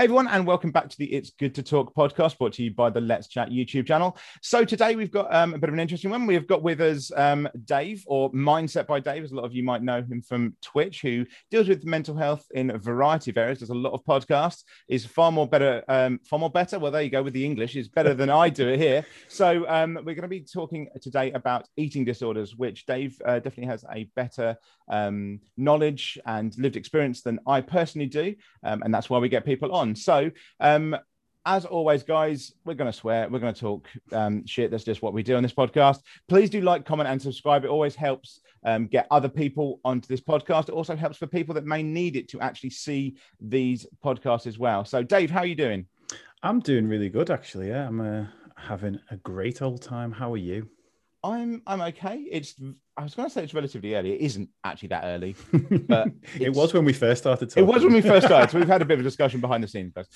Hey everyone, and welcome back to the It's Good to Talk podcast, brought to you by the Let's Chat YouTube channel. So today we've got a bit of an interesting one. We've got with us Dave, or Mindset by Dave, as a lot of you might know him from Twitch, who deals with mental health in a variety of areas, does a lot of podcasts, is far more better, well there you go with the English, is better than I do it here. So we're going to be talking today about eating disorders, which Dave definitely has a better knowledge and lived experience than I personally do, and that's why we get people on. So as always, guys, we're going to swear, we're going to talk shit. That's just what we do on this podcast. Please do like, comment and subscribe. It always helps get other people onto this podcast. It also helps for people that may need it to actually see these podcasts as well. So Dave, how are you doing? I'm doing really good, actually. Yeah, I'm having a great old time. How are you? I'm okay. I was going to say it's relatively early. It isn't actually that early, but it was when we first started talking. It was when we first started. So we've had a bit of a discussion behind the scenes, guys.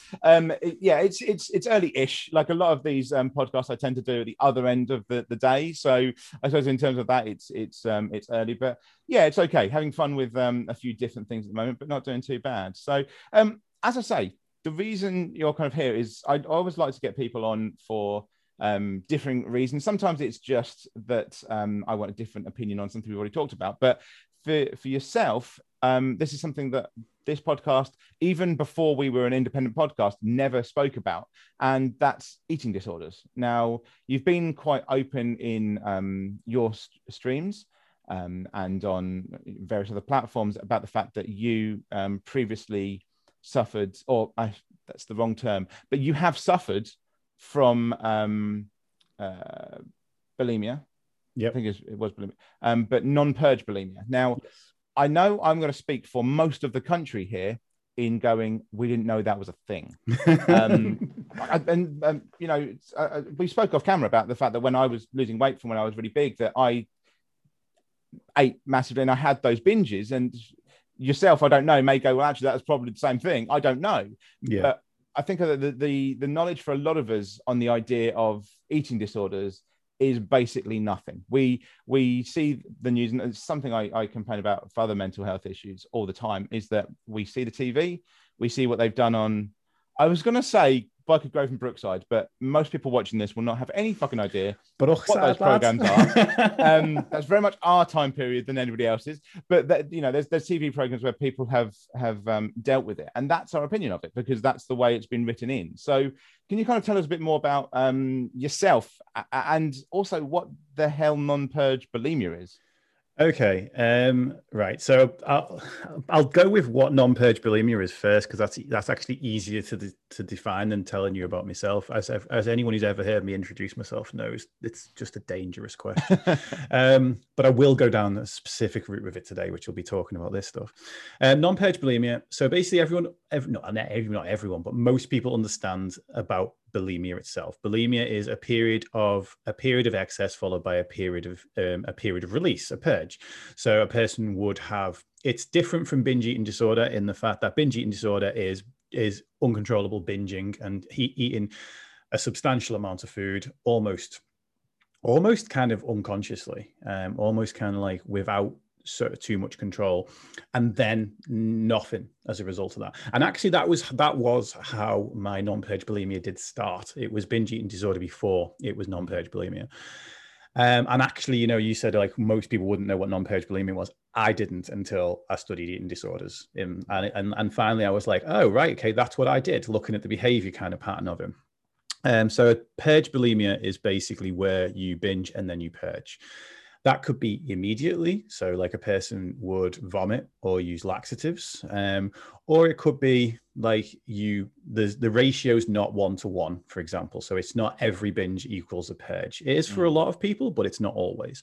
Yeah, it's early-ish. Like a lot of these podcasts, I tend to do at the other end of the day. So I suppose in terms of that, it's early. But yeah, it's okay. Having fun with a few different things at the moment, but not doing too bad. So as I say, the reason you're kind of here is I always like to get people on for differing reasons. Sometimes it's just that I want a different opinion on something we've already talked about, but for yourself, this is something that this podcast, even before we were an independent podcast, never spoke about, and that's eating disorders. Now, you've been quite open in your streams and on various other platforms about the fact that you previously suffered, or that's the wrong term, but you have suffered from bulimia. Yeah, I think it was bulimia, but non-purge bulimia. Now, yes. I know I'm going to speak for most of the country here in going, we didn't know that was a thing. And you know, we spoke off camera about the fact that when I was losing weight from when I was really big, that I ate massively and I had those binges. And yourself, I don't know, may go, well, actually, that's probably the same thing. I don't know. Yeah. But I think the knowledge for a lot of us on the idea of eating disorders is basically nothing. We see the news, and it's something I complain about for other mental health issues all the time, is that we see the TV, we see what they've done on, I was going to say Biker Grove and Brookside, but most people watching this will not have any fucking idea what those programs are. That's very much our time period than anybody else's. But that, you know, there's TV programs where people have dealt with it, and that's our opinion of it because that's the way it's been written in. So, can you kind of tell us a bit more about yourself and also what the hell non-purge bulimia is? Okay, right. So I'll go with what non-purge bulimia is first, because that's actually easier to define than telling you about myself. As anyone who's ever heard me introduce myself knows, it's just a dangerous question. But I will go down a specific route with it today, which will be talking about this stuff. Non-purge bulimia. So basically, not everyone, but most people understand about bulimia itself. Bulimia is a period of excess followed by a period of release, a purge. So a person would have. It's different from binge eating disorder in the fact that binge eating disorder is uncontrollable binging and eating a substantial amount of food almost kind of unconsciously, almost kind of like without sort of too much control, and then nothing as a result of that. And actually that was how my non-purge bulimia did start. It was binge eating disorder before it was non-purge bulimia. And actually, you know, you said like most people wouldn't know what non-purge bulimia was. I didn't until I studied eating disorders. And finally I was like, oh, right. Okay. That's what I did, looking at the behavior kind of pattern of him. So purge bulimia is basically where you binge and then you purge. That could be immediately, so like a person would vomit or use laxatives, or it could be like the ratio's not 1-to-1, for example. So it's not every binge equals a purge. It is for a lot of people, but it's not always.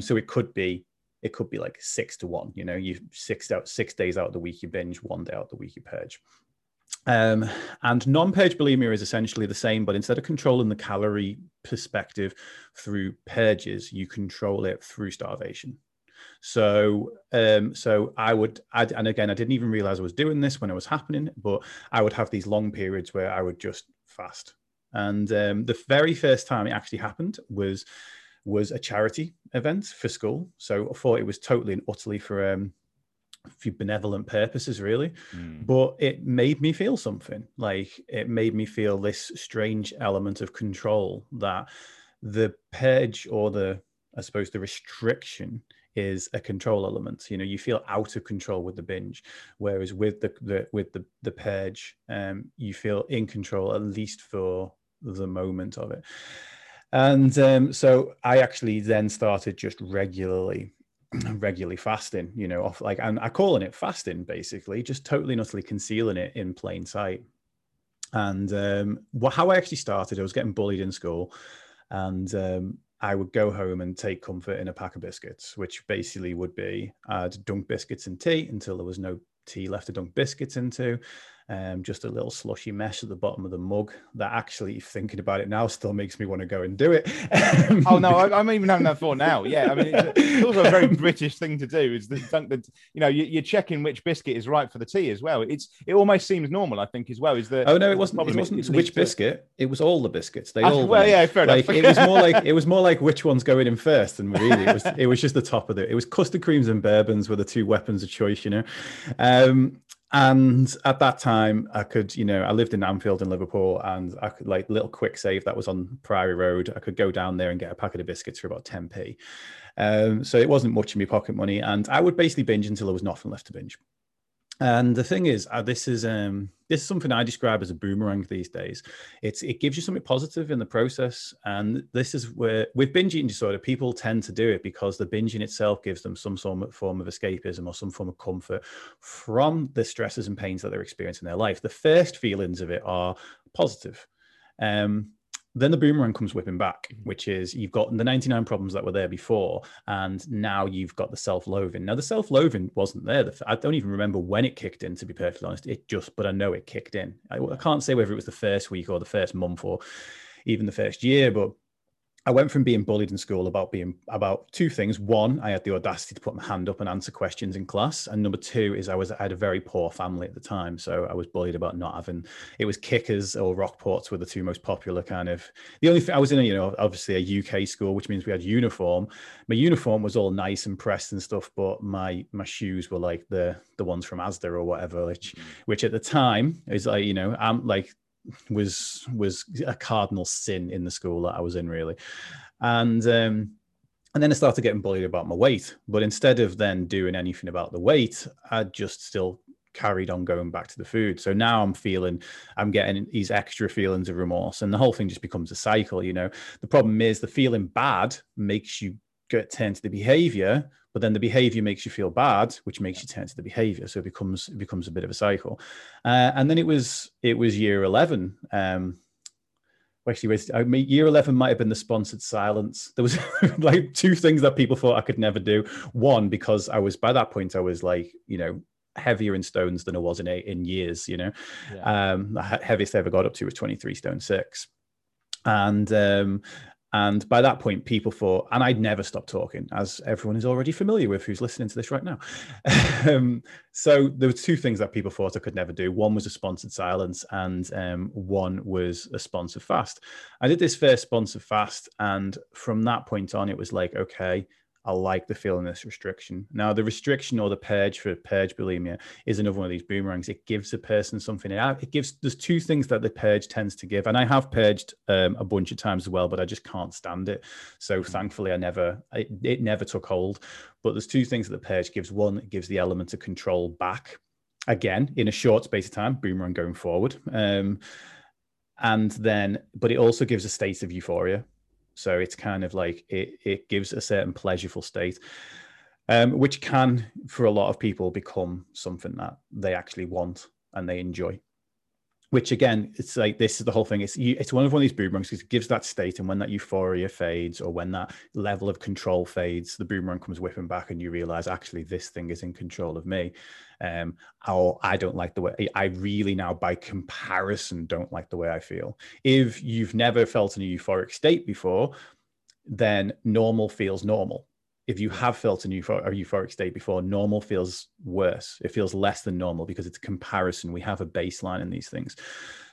So it could be like 6-to-1. You know, you 6 days out of the week you binge, 1 day out of the week you purge. And non-purge bulimia is essentially the same, but instead of controlling the calorie perspective through purges, you control it through starvation. So and again, I didn't even realize I was doing this when it was happening, but I would have these long periods where I would just fast. And the very first time it actually happened was a charity event for school. So I thought it was totally and utterly for for benevolent purposes, really. But it made me feel something. Like, it made me feel this strange element of control, that the purge, or the, I suppose, the restriction is a control element. You know, you feel out of control with the binge, whereas with the purge, you feel in control, at least for the moment of it. And so I actually then started just regularly fasting, you know, off, like, and I'm calling it fasting, basically, just totally and utterly concealing it in plain sight. And how I actually started, I was getting bullied in school, and I would go home and take comfort in a pack of biscuits, which basically would be, I'd dunk biscuits in tea until there was no tea left to dunk biscuits into, just a little slushy mesh at the bottom of the mug that actually, thinking about it now, still makes me want to go and do it. Oh no, I'm even having that thought now. Yeah, I mean, it's also a very British thing to do, is that, you know, you're checking which biscuit is right for the tea as well. It almost seems normal, I think, as well. Is that? Oh no, it wasn't which biscuit. It was all the biscuits. Yeah, fair enough. Like, it was more like which one's going in first, and really it was just the top of it. It was custard creams and bourbons were the two weapons of choice, you know. And at that time, I could, you know, I lived in Anfield in Liverpool, and I could, like, little quick save that was on Priory Road, I could go down there and get a packet of biscuits for about 10p. So it wasn't much in my pocket money, and I would basically binge until there was nothing left to binge. And the thing is, this is something I describe as a boomerang these days. It gives you something positive in the process, and this is where, with binge eating disorder, people tend to do it because the binge in itself gives them some form of escapism or some form of comfort from the stresses and pains that they're experiencing in their life. The first feelings of it are positive. Then the boomerang comes whipping back, which is, you've got the 99 problems that were there before, and now you've got the self-loathing. Now, the self-loathing wasn't there. I don't even remember when it kicked in, to be perfectly honest. But I know it kicked in. I can't say whether it was the first week or the first month or even the first year, but I went from being bullied in school about two things. One, I had the audacity to put my hand up and answer questions in class. And number two is I had a very poor family at the time. So I was bullied about not having, it was Kickers or Rock Ports were the two most popular kind of, the only thing I was in, you know, obviously a UK school, which means we had uniform. My uniform was all nice and pressed and stuff, but my shoes were like the ones from Asda or whatever, which at the time is like, you know, I'm like, was a cardinal sin in the school that I was in, really. And then I started getting bullied about my weight, but instead of then doing anything about the weight, I just still carried on going back to the food. So now I'm getting these extra feelings of remorse, and the whole thing just becomes a cycle, you know. The problem is, the feeling bad makes you turn to the behavior, but then the behavior makes you feel bad, which makes you turn to the behavior. So it becomes a bit of a cycle. And then it was year 11. Year 11 might have been the sponsored silence. There was like two things that people thought I could never do. One, because by that point I was like, you know, heavier in stones than I was in years, you know. Yeah. The heaviest I ever got up to was 23 stone 6. And by that point, people thought, and I'd never stop talking, as everyone is already familiar with who's listening to this right now. So there were two things that people thought I could never do. One was a sponsored silence, and one was a sponsored fast. I did this first sponsored fast, and from that point on, it was like, okay, I like the feeling of this restriction. Now, the restriction, or the purge for purge bulimia, is another one of these boomerangs. It gives a person something. There's two things that the purge tends to give. And I have purged a bunch of times as well, but I just can't stand it. So thankfully it never took hold. But there's two things that the purge gives. One, it gives the element of control back. Again, in a short space of time, boomerang going forward. But it also gives a state of euphoria. So it's kind of like it gives a certain pleasurable state, which can, for a lot of people, become something that they actually want and they enjoy. Which, again, it's like, this is the whole thing. It's one of these boomerangs, because it gives that state, and when that euphoria fades, or when that level of control fades, the boomerang comes whipping back, and you realize, actually, this thing is in control of me. I don't like the way I really now, by comparison, don't like the way I feel. If you've never felt in a euphoric state before, then normal feels normal. If you have felt a euphoric state before, normal feels worse. It feels less than normal, because it's a comparison. We have a baseline in these things.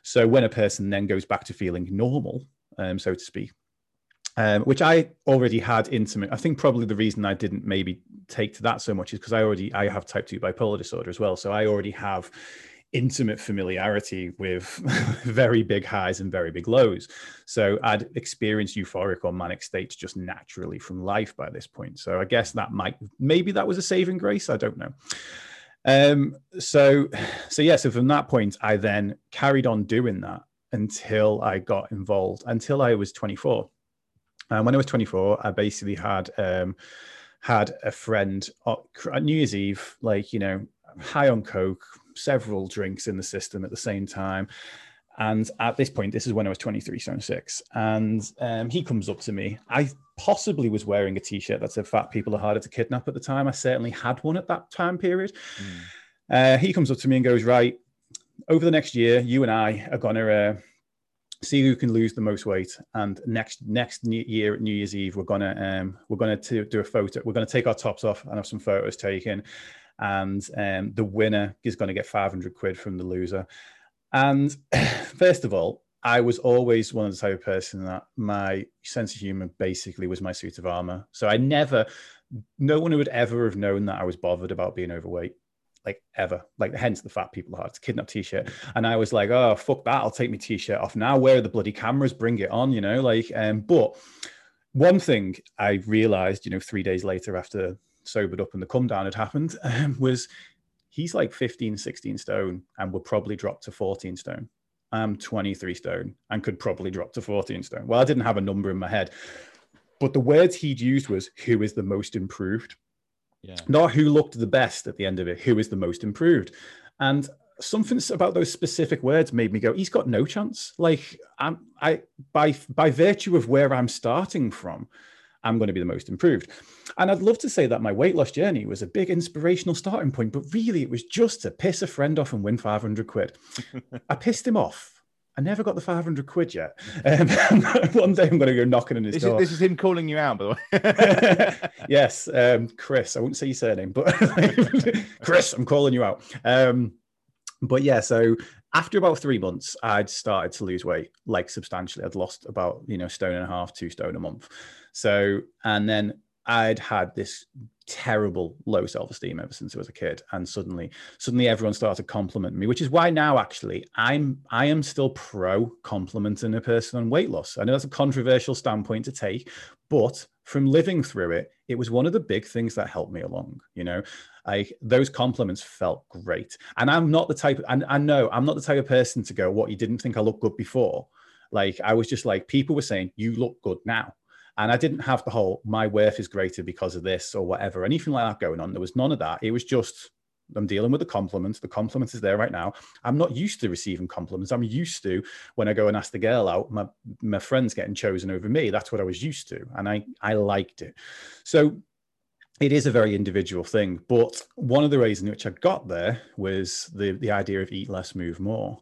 So when a person then goes back to feeling normal, so to speak, which I already had intimate. I think probably the reason I didn't maybe take to that so much is because I have type 2 bipolar disorder as well. So I already have intimate familiarity with very big highs and very big lows. So I'd experienced euphoric or manic states just naturally from life by this point. So I guess that maybe that was a saving grace. I don't know. So from that point, I then carried on doing that until I got involved, until I was 24. And when I was 24, I basically had a friend at New Year's Eve, like, you know, high on coke, several drinks in the system at the same time. And at this point, this is when I was 23, so I'm 26. And he comes up to me. I possibly was wearing a t-shirt that said fat people are harder to kidnap at the time. I certainly had one at that time period. He comes up to me and goes, right, over the next year, you and I are going to see who can lose the most weight. And next year at New Year's Eve, we're going to do a photo. We're going to take our tops off and have some photos taken. And the winner is going to get 500 quid from the loser. And first of all, I was always one of the type of person that my sense of humor basically was my suit of armor. So no one would ever have known that I was bothered about being overweight, like ever, like hence the fat people hard to kidnap t-shirt. And I was like, oh, fuck that. I'll take my t-shirt off now. Where are the bloody cameras? Bring it on, you know, like, but one thing I realized, you know, 3 days later after sobered up and the come down had happened, was he's like 15, 16 stone and would probably drop to 14 stone. I'm 23 stone and could probably drop to 14 stone. Well, I didn't have a number in my head, but the words he'd used was, who is the most improved? Yeah. Not who looked the best at the end of it, who is the most improved? And something about those specific words made me go, he's got no chance. Like by virtue of where I'm starting from, I'm going to be the most improved. And I'd love to say that my weight loss journey was a big inspirational starting point, but really it was just to piss a friend off and win 500 quid. I pissed him off. I never got the 500 quid yet. One day I'm going to go knocking on his door. This is him calling you out, by the way. Yes, Chris. I wouldn't say your surname, but Chris, I'm calling you out. But yeah, so after about 3 months, I'd started to lose weight, like substantially. I'd lost about, you know, stone and a half, 2 stone a month. So, and then I'd had this terrible low self-esteem ever since I was a kid. And suddenly everyone started complimenting me, which is why now actually I am still pro complimenting a person on weight loss. I know that's a controversial standpoint to take, but from living through it, it was one of the big things that helped me along. You know, those compliments felt great. And I'm not the type of person to go, what, you didn't think I looked good before? Like, I was just like, people were saying, you look good now. And I didn't have the whole, my worth is greater because of this or whatever, anything like that going on. There was none of that. It was just, I'm dealing with the compliments. The compliment is there right now. I'm not used to receiving compliments. I'm used to when I go and ask the girl out, my friend's getting chosen over me. That's what I was used to. And I liked it. So it is a very individual thing. But one of the ways in which I got there was the idea of eat less, move more.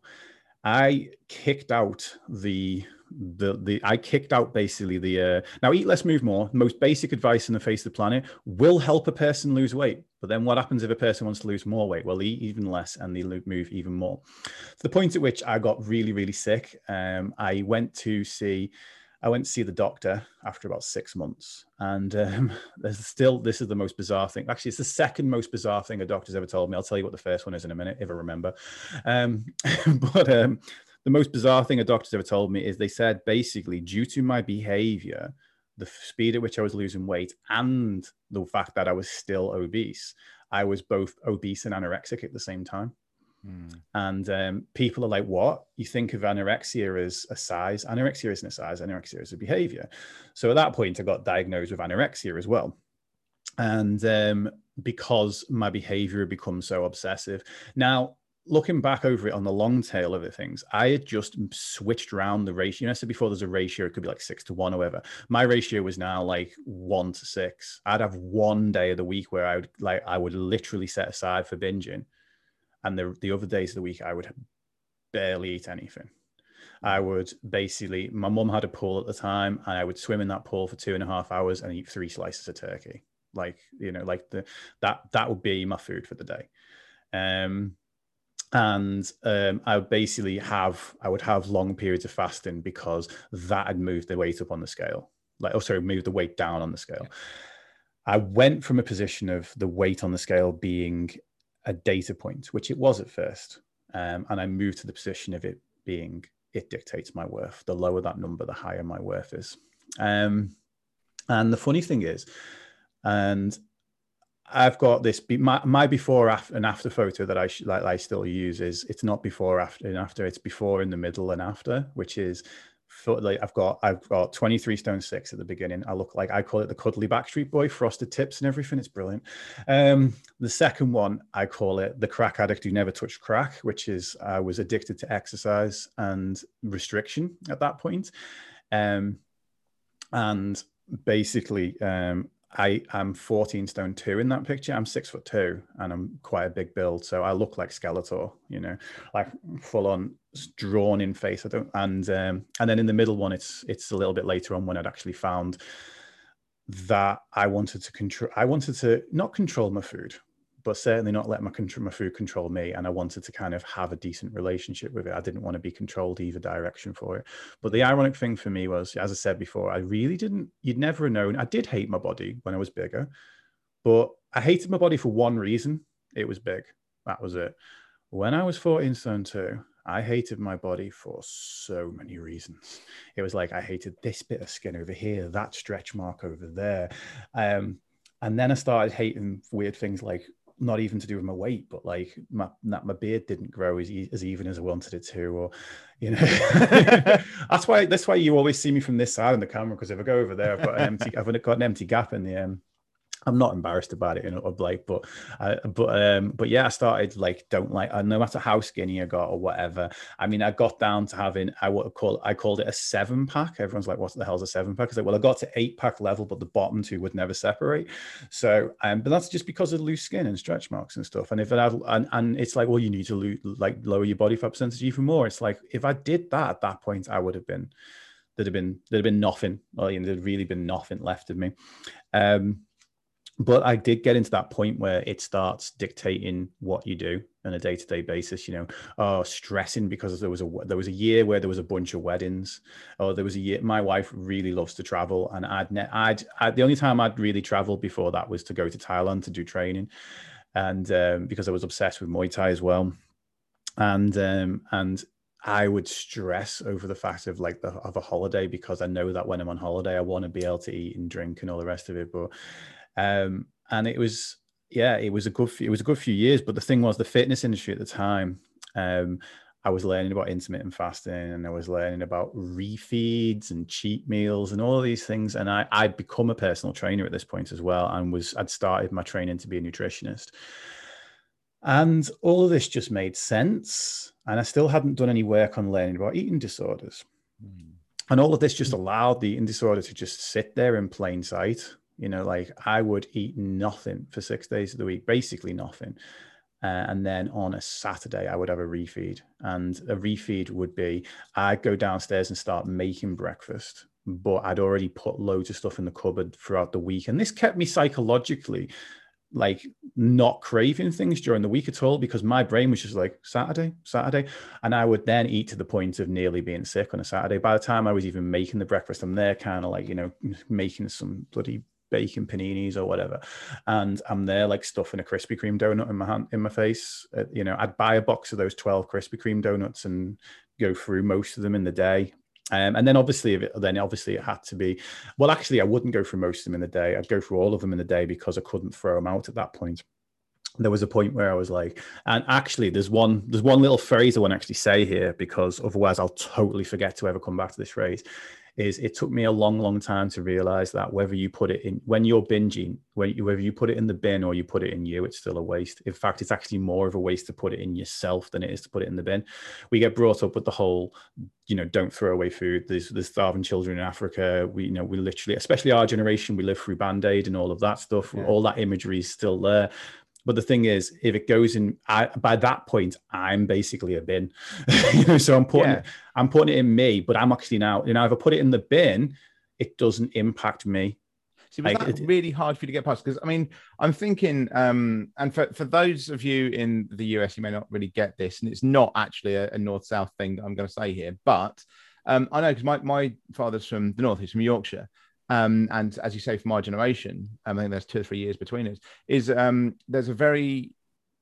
I kicked out now eat less, move more, most basic advice on the face of the planet, will help a person lose weight. But then what happens if a person wants to lose more weight? Well, they eat even less and they move even more. To the point at which I got really, really sick. I went to see the doctor after about 6 months. And this is the most bizarre thing. Actually, it's the second most bizarre thing a doctor's ever told me. I'll tell you what the first one is in a minute, if I remember. The most bizarre thing a doctor's ever told me is they said, basically, due to my behavior, the speed at which I was losing weight and the fact that I was still obese, I was both obese and anorexic at the same time. And people are like, what? You think of anorexia as a size. Anorexia isn't a size. Anorexia is a behavior. So at that point, I got diagnosed with anorexia as well. And because my behavior had become so obsessive. Now, looking back over it on the long tail of things, I had just switched around the ratio. You know, I said before there's a ratio, it could be like 6 to 1 or whatever. My ratio was now like 1 to 6. I'd have one day of the week where I would literally set aside for binging. And the other days of the week, I would barely eat anything. I would basically, my mum had a pool at the time, and I would swim in that pool for 2.5 hours and eat 3 slices of turkey. Like, you know, like that would be my food for the day. I would have long periods of fasting because that had moved the weight up on the scale. like, oh, sorry, move the weight down on the scale. Yeah. I went from a position of the weight on the scale being a data point, which it was at first. And I moved to the position of it being, it dictates my worth. The lower that number, the higher my worth is. And the funny thing is, and I've got this, my before and after photo that I still use is, it's not before after and after, it's before in the middle and after, which is, like, I've got 23 stone 6 at the beginning. I look like, I call it the cuddly Backstreet Boy, frosted tips and everything. It's brilliant. The second one, I call it the crack addict who never touched crack, which is, I was addicted to exercise and restriction at that point. And basically, I am 14 stone 2 in that picture. I'm 6'2" and I'm quite a big build. So I look like Skeletor, you know, like full on drawn in face. I don't, and then in the middle one, it's a little bit later on when I'd actually found that I wanted to control, I wanted to not control my food, but certainly not let my food control me. And I wanted to kind of have a decent relationship with it. I didn't want to be controlled either direction for it. But the ironic thing for me was, as I said before, I really didn't, you'd never have known. I did hate my body when I was bigger, but I hated my body for one reason. It was big. That was it. When I was 14 stone 2, I hated my body for so many reasons. It was like, I hated this bit of skin over here, that stretch mark over there. And then I started hating weird things like, not even to do with my weight, but like my beard didn't grow as even as I wanted it to, or, you know, that's why you always see me from this side on the camera, because if I go over there, I've got an empty gap in the, I'm not embarrassed about it, you know, like, but yeah, I started like, don't like, no matter how skinny I got or whatever. I mean, I got down to having, I called it a 7-pack. Everyone's like, what the hell's a 7-pack? I said, well, I got to 8-pack level, but the bottom two would never separate. So, but that's just because of loose skin and stretch marks and stuff. And if it had, and it's like, well, you need to lower your body fat percentage even more. It's like, if I did that at that point, I would have been, there'd have been nothing, or, you know, there'd really been nothing left of me. But I did get into that point where it starts dictating what you do on a day-to-day basis, you know, stressing because there was a year where there was a bunch of weddings, or there was a year, my wife really loves to travel. And the only time I'd really traveled before that was to go to Thailand to do training. And because I was obsessed with Muay Thai as well. And I would stress over the fact of like of a holiday, because I know that when I'm on holiday, I want to be able to eat and drink and all the rest of it. But and it was a good few years. But the thing was, the fitness industry at the time, I was learning about intermittent fasting, and I was learning about refeeds and cheat meals and all of these things. And I'd become a personal trainer at this point as well. And I'd started my training to be a nutritionist, and all of this just made sense. And I still hadn't done any work on learning about eating disorders. And all of this just allowed the eating disorder to just sit there in plain sight. You know, like I would eat nothing for 6 days of the week, basically nothing. And then on a Saturday, I would have a refeed. And a refeed would be, I'd go downstairs and start making breakfast, but I'd already put loads of stuff in the cupboard throughout the week. And this kept me psychologically like not craving things during the week at all, because my brain was just like, Saturday. And I would then eat to the point of nearly being sick on a Saturday. By the time I was even making the breakfast, I'm there kind of like, you know, making some bloody bacon paninis or whatever, and I'm there like stuffing a Krispy Kreme donut in my hand, in my face. You know, I'd buy a box of those 12 Krispy Kreme donuts and go through most of them in the day. And then obviously it had to be, well, actually I wouldn't go through most of them in the day. I'd go through all of them in the day because I couldn't throw them out at that point. There was a point where I was like, and actually there's one little phrase I want to actually say here, because otherwise I'll totally forget to ever come back to this phrase. Is it took me a long time to realize that whether you put it in, when you're binging, whether you put it in the bin or you put it in you, it's still a waste. In fact, it's actually more of a waste to put it in yourself than it is to put it in the bin. We get brought up with the whole, you know, don't throw away food. There's starving children in Africa. We, you know, we literally, especially our generation, we live through Band-Aid and all of that stuff. Yeah. All that imagery is still there. But the thing is, if it goes in, by that point, I'm basically a bin. You know, so I'm putting it in me, but I'm actually now, you know, if I put it in the bin, it doesn't impact me. See, was that really hard for you to get past? Because, I mean, I'm thinking, and for those of you in the US, you may not really get this, and it's not actually a North-South thing that I'm going to say here, but I know because my father's from the North, he's from Yorkshire. and as you say, for my generation, I think there's 2 or 3 years between us, is there's a very,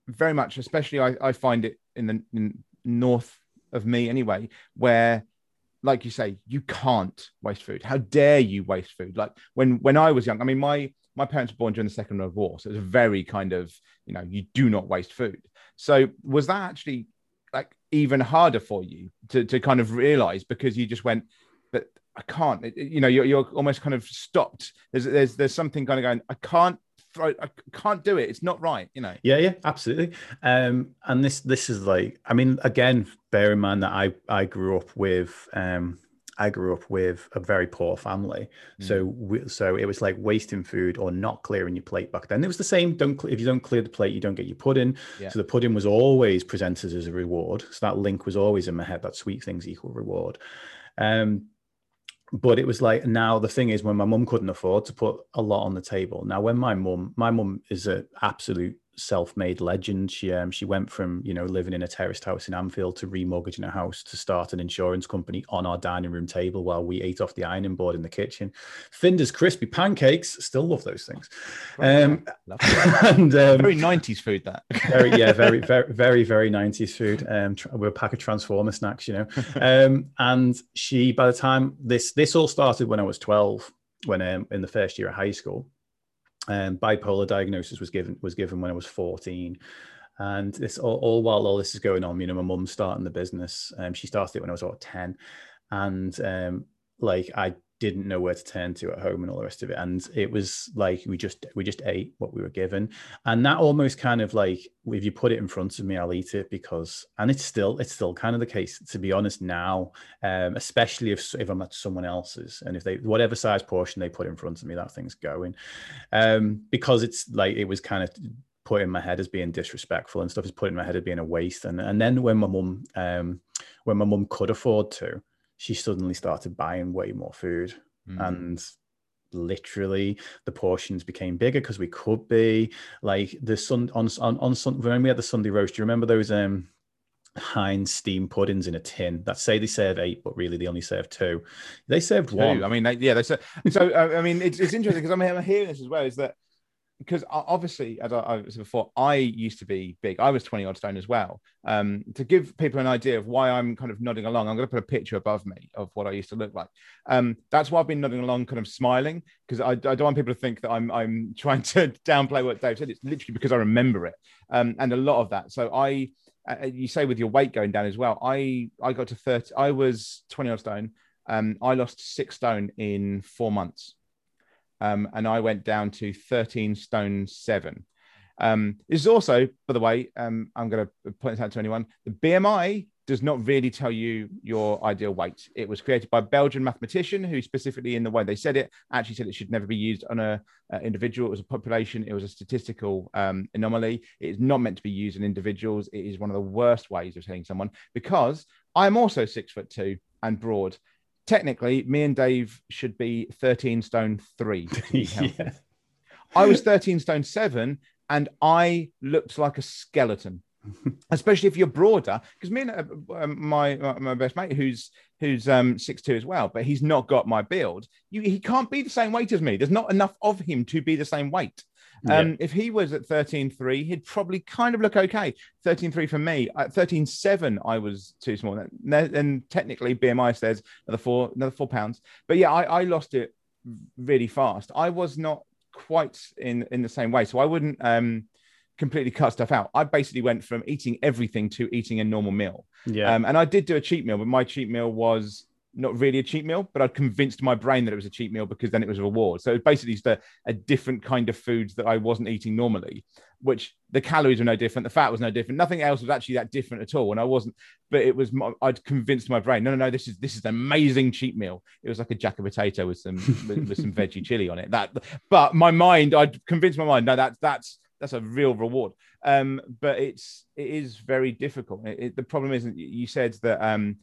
very much, especially I find it in the north of me anyway, where, like you say, you can't waste food. How dare you waste food? Like when I was young, I mean, my parents were born during the Second World War. So it was very kind of, you know, you do not waste food. So was that actually like even harder for you to kind of realize, because you just went, but I can't, you know, you're almost kind of stopped. There's something kind of going, I can't do it. It's not right, you know? Yeah, absolutely. And this is like, I mean, again, bear in mind that I grew up with a very poor family. Mm. So it was like wasting food or not clearing your plate back then. It was the same. If you don't clear the plate, you don't get your pudding. Yeah. So the pudding was always presented as a reward. So that link was always in my head, that sweet things equal reward. But it was like, now the thing is, when my mum couldn't afford to put a lot on the table. Now, when my mum is an absolute self-made legend. She went from, you know, living in a terraced house in Anfield to remortgaging a house to start an insurance company on our dining room table while we ate off the ironing board in the kitchen. Findus crispy pancakes, still love those things. Love and very 90s food, that. very 90s food. We're a pack of Transformer snacks, you know. And she, by the time this all started when I was 12, when in the first year of high school. Bipolar diagnosis was given when I was 14, and this all while all this is going on, you know, my mum's starting the business. She started it when I was about 10, and like I didn't know where to turn to at home and all the rest of it. And it was like we just ate what we were given, and that almost kind of like, if you put it in front of me, I'll eat it, because, and it's still kind of the case, to be honest, now, especially if I'm at someone else's, and if they, whatever size portion they put in front of me, that thing's going, because it's like, it was kind of put in my head as being disrespectful and stuff, is put in my head as being a waste. And then when my mum could afford to, she suddenly started buying way more food, and literally the portions became bigger because we could be like the sun on when we had the Sunday roast. Do you remember those Heinz steam puddings in a tin that say they serve 8, but really they only serve 2? They served 1. I mean, they serve. So I mean, it's interesting because I'm hearing this as well, is that because obviously, as I said before, I used to be big. I was 20 odd stone as well. To give people an idea of why I'm kind of nodding along, I'm going to put a picture above me of what I used to look like. That's why I've been nodding along, kind of smiling, because I don't want people to think that I'm trying to downplay what Dave said. It's literally because I remember it, and a lot of that. So I, you say with your weight going down as well. I got to 30. I was 20 odd stone. I lost 6 stone in 4 months. And I went down to 13 stone 7. This is also, by the way, I'm going to point this out to anyone. The BMI does not really tell you your ideal weight. It was created by a Belgian mathematician who, specifically in the way they said it, actually said it should never be used on a individual. It was a population. It was a statistical anomaly. It is not meant to be used in individuals. It is one of the worst ways of telling someone, because I'm also 6'2" and broad. Technically, me and Dave should be 13 stone 3. Yeah. I was 13 stone 7, and I looked like a skeleton, especially if you're broader. Because me and my best mate, who's 6'2" as well, but he's not got my build. He can't be the same weight as me. There's not enough of him to be the same weight. If he was at 13.3, he'd probably kind of look okay. 13.3 for me. At 13.7, I was too small. And technically, BMI says another four pounds. But yeah, I lost it really fast. I was not quite in the same way. So I wouldn't completely cut stuff out. I basically went from eating everything to eating a normal meal. Yeah. And I did do a cheat meal, but my cheat meal was not really a cheat meal, but I'd convinced my brain that it was a cheat meal because then it was a reward. So it basically just a different kind of foods that I wasn't eating normally, which the calories were no different. The fat was no different. Nothing else was actually that different at all. And I wasn't, but it was, I'd convinced my brain, no, this is an amazing cheat meal. It was like a jack of potato with some, with some veggie chili on it. But my mind, I'd convinced my mind, no, that's a real reward. But it is very difficult. The problem is, you said that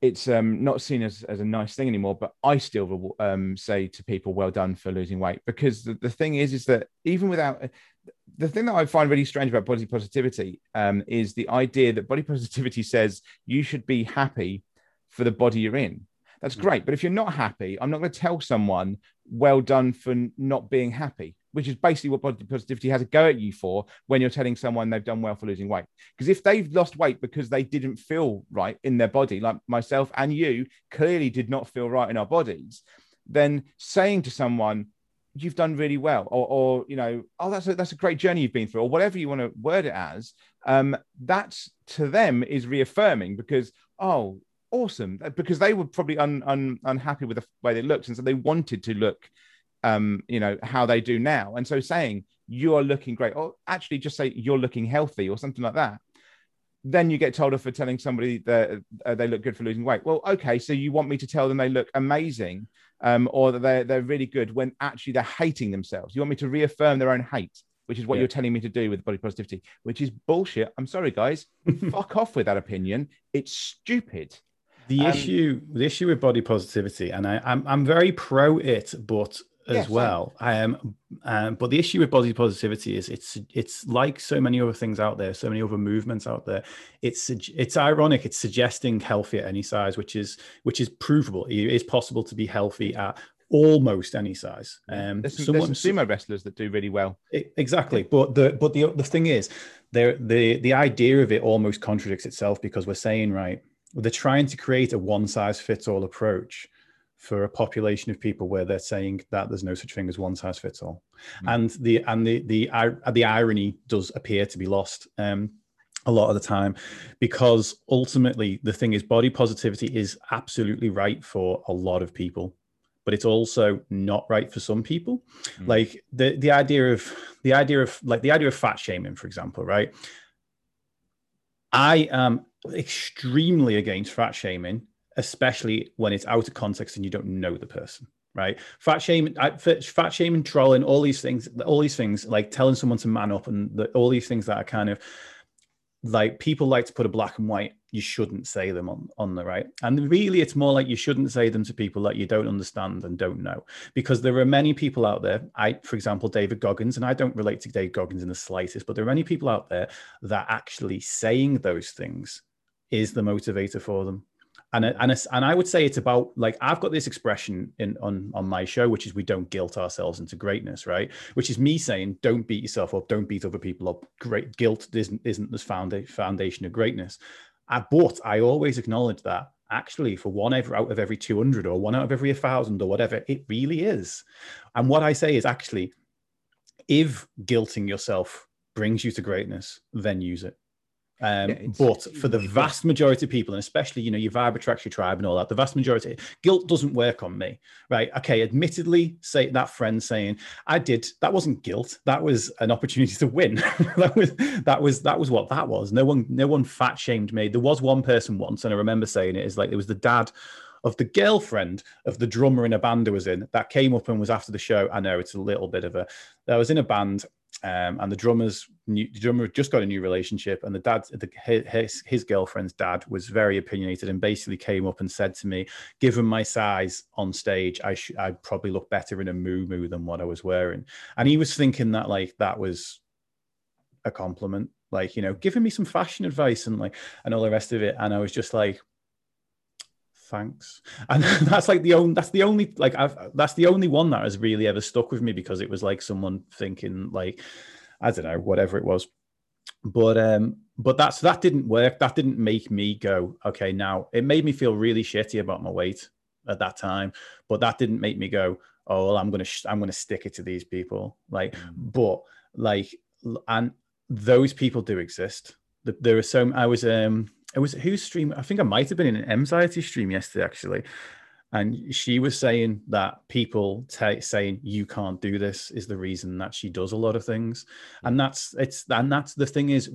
it's not seen as a nice thing anymore, but I still say to people, well done for losing weight, because the thing is that even without, the thing that I find really strange about body positivity is the idea that body positivity says you should be happy for the body you're in. That's great. But if you're not happy, I'm not going to tell someone, well done for not being happy, which is basically what positivity has a go at you for when you're telling someone they've done well for losing weight. Because if they've lost weight because they didn't feel right in their body, like myself and you clearly did not feel right in our bodies, then saying to someone, you've done really well, or you know, oh, that's a great journey you've been through, or whatever you want to word it as, that's to them is reaffirming, because, oh, awesome, because they were probably unhappy with the way they looked, and so they wanted to look, you know, how they do now. And so saying you are looking great, or actually just say you're looking healthy or something like that. Then you get told off for telling somebody that they look good for losing weight. Well, okay, so you want me to tell them they look amazing, or that they're really good, when actually they're hating themselves. You want me to reaffirm their own hate, which is what you're telling me to do with body positivity, which is bullshit. I'm sorry, guys. Fuck off with that opinion. It's stupid. The issue with body positivity, and I'm very pro it, but but the issue with body positivity is it's like so many other things out there, so many other movements out there. It's ironic. It's suggesting healthy at any size, which is provable. It is possible to be healthy at almost any size. There's some sumo wrestlers that do really well. Exactly. But the thing is, the idea of it almost contradicts itself, because we're saying, right, they're trying to create a one size fits all approach for a population of people, where they're saying that there's no such thing as one size fits all. Mm. And the irony does appear to be lost a lot of the time, because ultimately the thing is, body positivity is absolutely right for a lot of people, but it's also not right for some people. Mm. Like the idea of fat shaming, for example, right? I am extremely against fat shaming, especially when it's out of context and you don't know the person, right? Fat shaming, trolling, all these things, like telling someone to man up, and all these things that are kind of like, people like to put a black and white, you shouldn't say them on the right. And really, it's more like you shouldn't say them to people that you don't understand and don't know, because there are many people out there. For example, David Goggins, and I don't relate to Dave Goggins in the slightest, but there are many people out there that actually saying those things is the motivator for them. And I would say it's about, like, I've got this expression on my show, which is, we don't guilt ourselves into greatness, right? Which is me saying, don't beat yourself up, don't beat other people up. Great guilt isn't this foundation of greatness. But I always acknowledge that actually, for one out of every 200, or one out of every 1,000, or whatever, it really is. And what I say is, actually, if guilting yourself brings you to greatness, then use it. But for the vast majority of people, and especially, you know, your vibe attracts your tribe and all that, the vast majority, guilt doesn't work on me, right? Okay, admittedly, say that friend saying I did, that wasn't guilt, that was an opportunity to win. that was what that was. No one fat shamed me. There was one person once, and I remember saying it, is like, it was the dad of the girlfriend of the drummer in a band I was in, that came up and was after the show. I know it's a little bit of a, I was in a band, and the drummer just got a new relationship, and the dad, his girlfriend's dad, was very opinionated, and basically came up and said to me, given my size on stage, I'd probably look better in a muumuu than what I was wearing. And he was thinking that, like, that was a compliment, like, you know, giving me some fashion advice and like, and all the rest of it. And I was just like, thanks. And that's the only one that has really ever stuck with me, because it was like someone thinking, like, I don't know, whatever it was. But that didn't work. That didn't make me go, okay, now. It made me feel really shitty about my weight at that time, but that didn't make me go, oh, well, I'm going to stick it to these people. Like, but like, and those people do exist. There are some, it was whose stream, I think I might have been in an anxiety stream yesterday, actually. And she was saying that people saying you can't do this is the reason that she does a lot of things. And that's the thing is,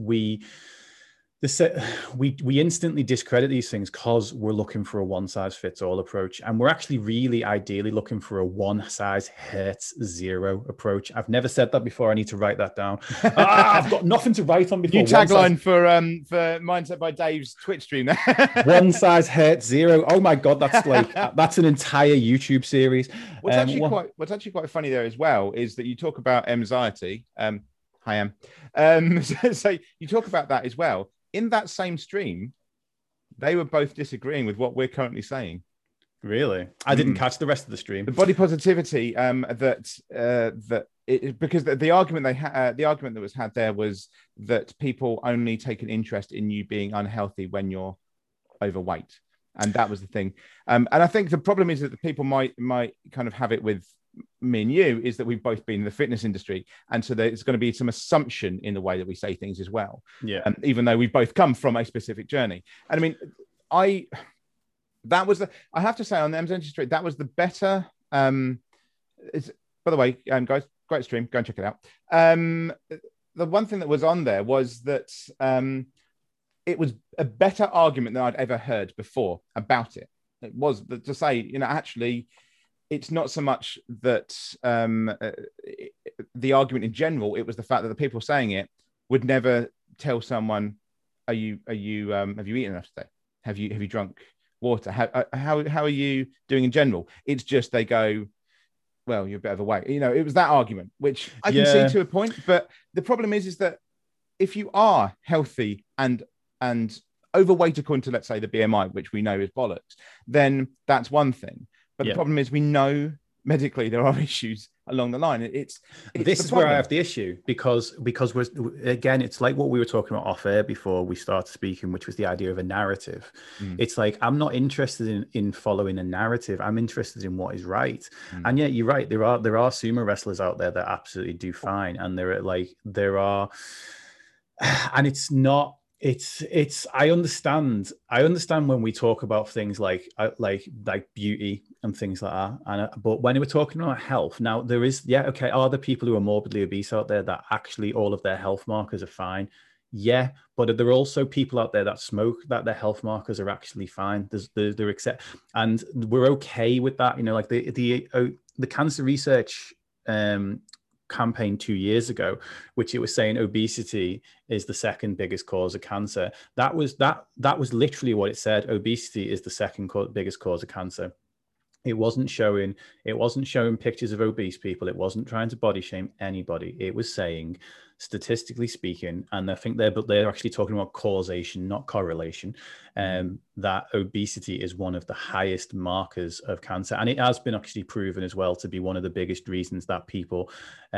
we instantly discredit these things because we're looking for a one size fits all approach. And we're actually really ideally looking for a one size hurts zero approach. I've never said that before. I need to write that down. I've got nothing to write on before. New tagline for Mindset by Dave's Twitch stream. One size hurts zero. Oh my God. That's like, that's an entire YouTube series. What's actually quite funny there as well is that you talk about anxiety. I am. So you talk about that as well. In that same stream, they were both disagreeing with what we're currently saying. Really? I didn't catch the rest of the stream. The body positivity because the argument that was had there was that people only take an interest in you being unhealthy when you're overweight, and that was the thing. And I think the problem is that the people might kind of have it with me and you is that we've both been in the fitness industry, and so there's going to be some assumption in the way that we say things as well. Yeah. And even though we've both come from a specific journey, and I mean, I have to say on the MZ Street, that was the better. By the way, guys, great stream. Go and check it out. The one thing that was on there was that it was a better argument than I'd ever heard before about it. It was to say, you know, actually, it's not so much that the argument in general, it was the fact that the people saying it would never tell someone, have you eaten enough today? Have you drunk water? How are you doing in general? It's just they go, well, you're a bit overweight. You know, it was that argument, which I can see to a point. But the problem is that if you are healthy and overweight according to, let's say, the BMI, which we know is bollocks, then that's one thing. But the problem is we know medically there are issues along the line. This is where I have the issue because we're, again, it's like what we were talking about off air before we started speaking, which was the idea of a narrative. It's like, I'm not interested in following a narrative. I'm interested in what is right. And yeah, you're right. There are sumo wrestlers out there that absolutely do fine. And I understand when we talk about things like beauty and things like that, but when we're talking about health, now there is, are there people who are morbidly obese out there that actually all of their health markers are fine? Yeah, but there are also people out there that smoke that their health markers are actually fine. And we're okay with that, you know, like the cancer research campaign 2 years ago, which it was saying obesity is the second biggest cause of cancer. That was literally what it said. Obesity is the second biggest cause of cancer. It wasn't showing pictures of obese people. It wasn't trying to body shame anybody. It was saying, statistically speaking, and I think they're actually talking about causation, not correlation, that obesity is one of the highest markers of cancer. And it has been actually proven as well to be one of the biggest reasons that people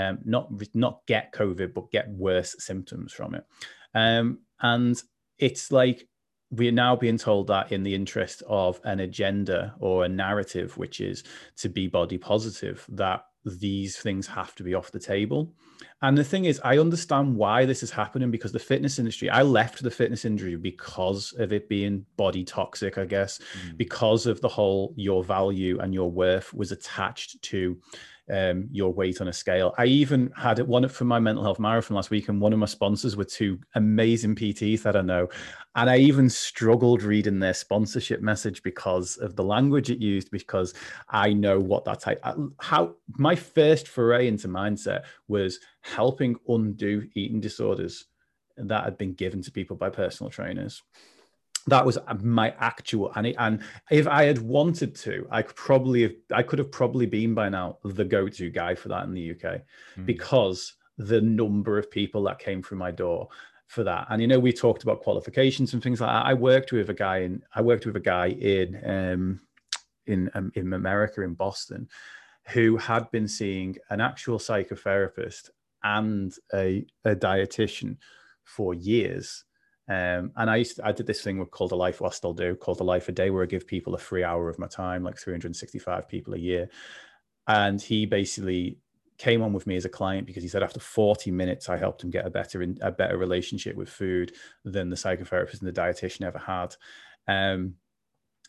not get COVID, but get worse symptoms from it. And it's like, we are now being told that in the interest of an agenda or a narrative, which is to be body positive, that these things have to be off the table. And the thing is, I understand why this is happening, because the fitness industry, I left the fitness industry because of it being body toxic, I guess, because of the whole, your value and your worth was attached to your weight on a scale. I even had it one for my mental health marathon last week, and one of my sponsors were two amazing PTs that I know, and I even struggled reading their sponsorship message because of the language it used, because I know what that type. How my first foray into mindset was helping undo eating disorders that had been given to people by personal trainers. That was my actual, and if I had wanted to, I could have probably been by now the go-to guy for that in the UK, because the number of people that came through my door for that. And you know, we talked about qualifications and things like that. I worked with a guy in America, in Boston, who had been seeing an actual psychotherapist and a dietitian for years. And I did this thing called A Life a Day, where I give people a free hour of my time, like 365 people a year. And he basically came on with me as a client because he said after 40 minutes, I helped him get a better relationship with food than the psychotherapist and the dietitian ever had. And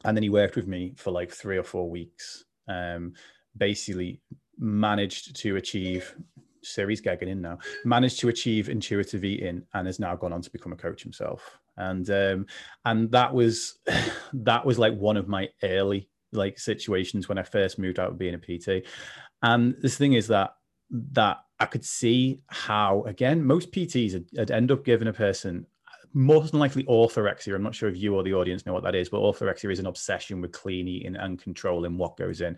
then he worked with me for like 3 or 4 weeks, basically managed to achieve... Siri's gagging in now. Managed to achieve intuitive eating and has now gone on to become a coach himself. And that was like one of my early like situations when I first moved out of being a PT. And this thing is that I could see how, again, most PTs would end up giving a person more than likely orthorexia. I'm not sure if you or the audience know what that is, but orthorexia is an obsession with clean eating and controlling what goes in.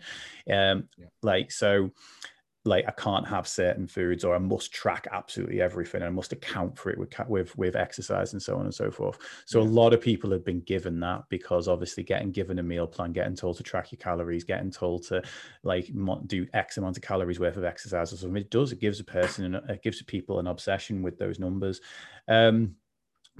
like I can't have certain foods, or I must track absolutely everything, and I must account for it with exercise and so on and so forth. So a lot of people have been given that, because obviously getting given a meal plan, getting told to track your calories, getting told to like do X amount of calories worth of exercise or something, it gives a person, and it gives people an obsession with those numbers.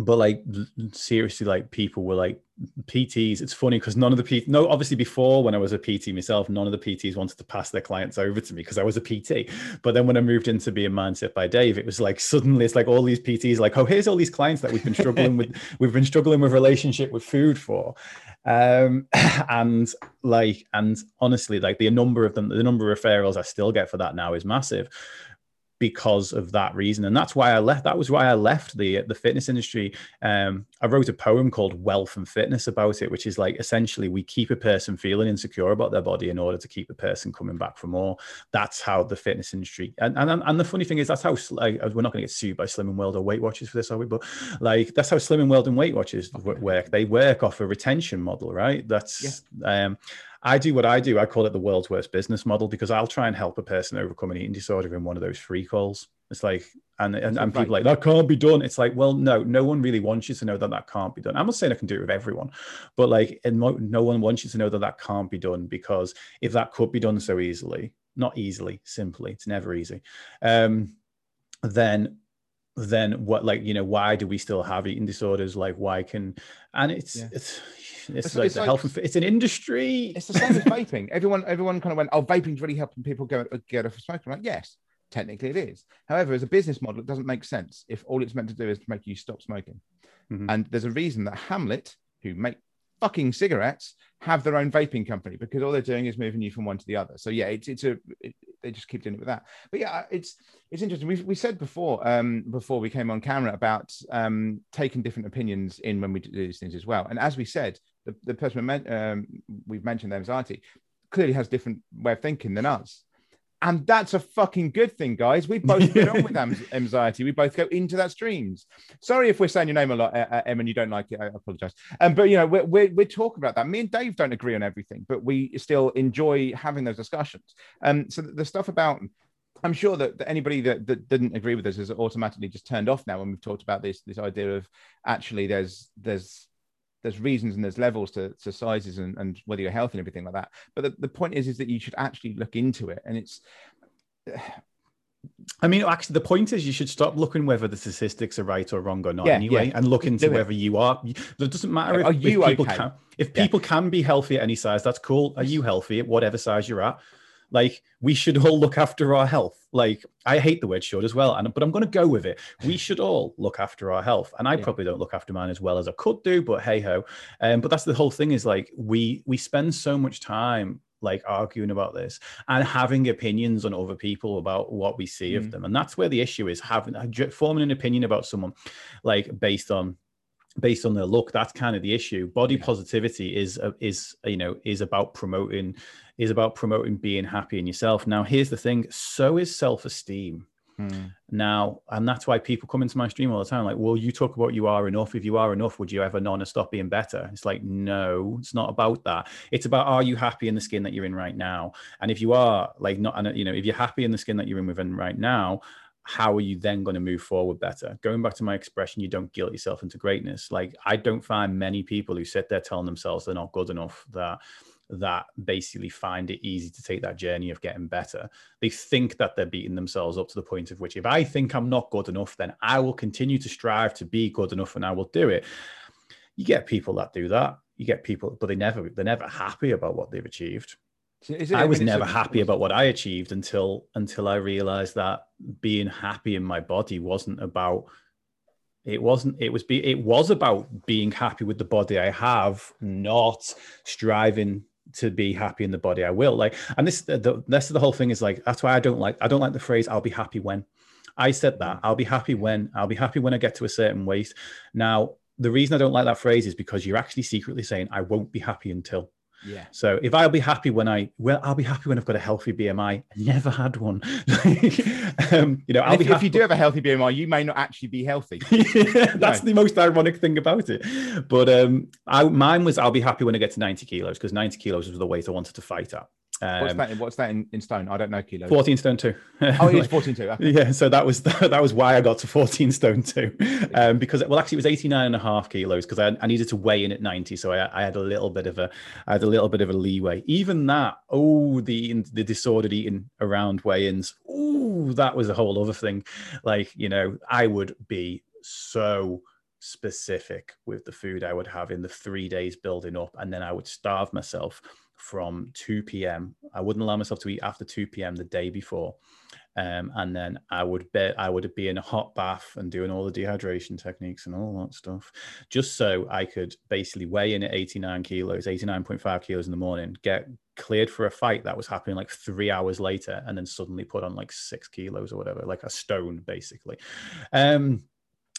But like seriously, like people were like PTs. It's funny because obviously before, when I was a PT myself, none of the PTs wanted to pass their clients over to me because I was a PT. But then when I moved into being Mindset by Dave, it was like suddenly it's like all these PTs like, oh, here's all these clients that we've been struggling with. We've been struggling with relationship with food for, and honestly, like the number of referrals I still get for that now is massive, because of that reason. And that's why I left. That was why I left the fitness industry. I wrote a poem called Wealth and Fitness about it, which is like, essentially we keep a person feeling insecure about their body in order to keep a person coming back for more. That's how the fitness industry, and the funny thing is, that's how, like, we're not going to get sued by Slimming World or Weight Watchers for this, are we? But like, that's how Slimming World and Weight Watchers work. They work off a retention model, right? That's, yeah. I do what I do. I call it the world's worst business model, because I'll try and help a person overcome an eating disorder in one of those free calls. It's like, and people are like, that can't be done. It's like, well, no one really wants you to know that that can't be done. I'm not saying I can do it with everyone, but like, no one wants you to know that that can't be done, because if that could be done so easily, not easily, simply, it's never easy. Then what, like, you know, why do we still have eating disorders? Like, why can, and it's like health and it's an industry. It's the same as vaping. Everyone kind of went, oh, vaping's really helping people get off smoking. I'm like, yes, technically it is. However, as a business model, it doesn't make sense if all it's meant to do is to make you stop smoking. Mm-hmm. And there's a reason that Hamlet, who make fucking cigarettes, have their own vaping company, because all they're doing is moving you from one to the other. So yeah, they just keep doing it with that. But yeah, it's interesting. We said before we came on camera about taking different opinions in when we do these things as well. And as we said, the person we've mentioned, their anxiety, clearly has different way of thinking than us. And that's a fucking good thing, guys. We both get on with anxiety. We both go into that streams. Sorry if we're saying your name a lot, Em, and you don't like it. I apologize. But, you know, we're talking about that. Me and Dave don't agree on everything, but we still enjoy having those discussions. So the stuff about, I'm sure that anybody that didn't agree with us is automatically just turned off now when we've talked about this idea of actually there's reasons and there's levels to sizes and whether you're healthy and everything like that. But the point is that you should actually look into it. And it's, I mean, actually the point is you should stop looking whether the statistics are right or wrong or not, and look into whether you are. It doesn't matter if people can be healthy at any size, that's cool. Are you healthy at whatever size you're at? Like, we should all look after our health. Like, I hate the word should as well, but I'm going to go with it. We should all look after our health. And I probably don't look after mine as well as I could do, but hey ho. But that's the whole thing, is like, we spend so much time like arguing about this and having opinions on other people about what we see of them. And that's where the issue is, forming an opinion about someone like based on their look. That's kind of the issue. Body positivity is about promoting being happy in yourself. Now, here's the thing. So is self-esteem. Now, and that's why people come into my stream all the time, like, well, you talk about you are enough. If you are enough, would you ever stop being better? It's like, no, it's not about that. It's about, are you happy in the skin that you're in right now? And if you are, like, if you're happy in the skin that you're in within right now, how are you then going to move forward better? Going back to my expression, you don't guilt yourself into greatness. Like, I don't find many people who sit there telling themselves they're not good enough that basically find it easy to take that journey of getting better. They think that they're beating themselves up to the point of which, if I think I'm not good enough, then I will continue to strive to be good enough and I will do it. You get people that do that. You get people, but they're never happy about what they've achieved. I was never happy about what I achieved until I realized that being happy in my body was about being happy with the body I have, not striving to be happy in the body I will. Like, and this is the whole thing, is like, that's why I don't like the phrase, I'll be happy when. I said that, I'll be happy when I get to a certain weight. Now, the reason I don't like that phrase is because you're actually secretly saying, I won't be happy until. Yeah. So if I'll be happy when I'll be happy when I've got a healthy BMI. I never had one. If you do have a healthy BMI, you may not actually be healthy. That's the most ironic thing about it. But mine was, I'll be happy when I get to 90 kilos, because 90 kilos was the weight I wanted to fight at. What's that in stone? I don't know kilos. 14 stone 2. Oh, it is 14.2. Okay. Yeah, so that was why I got to 14 stone 2, because actually it was 89.5 kilos because I needed to weigh in at 90, so I had a little bit of a leeway. Even that, the disordered eating around weigh-ins. Oh, that was a whole other thing. Like, you know, I would be so specific with the food I would have in the 3 days building up, and then I would starve myself from 2 p.m. I wouldn't allow myself to eat after 2 p.m. the day before. And then I would be in a hot bath and doing all the dehydration techniques and all that stuff, just so I could basically weigh in at 89.5 kilos in the morning, get cleared for a fight that was happening like 3 hours later, and then suddenly put on like 6 kilos or whatever, like a stone basically. And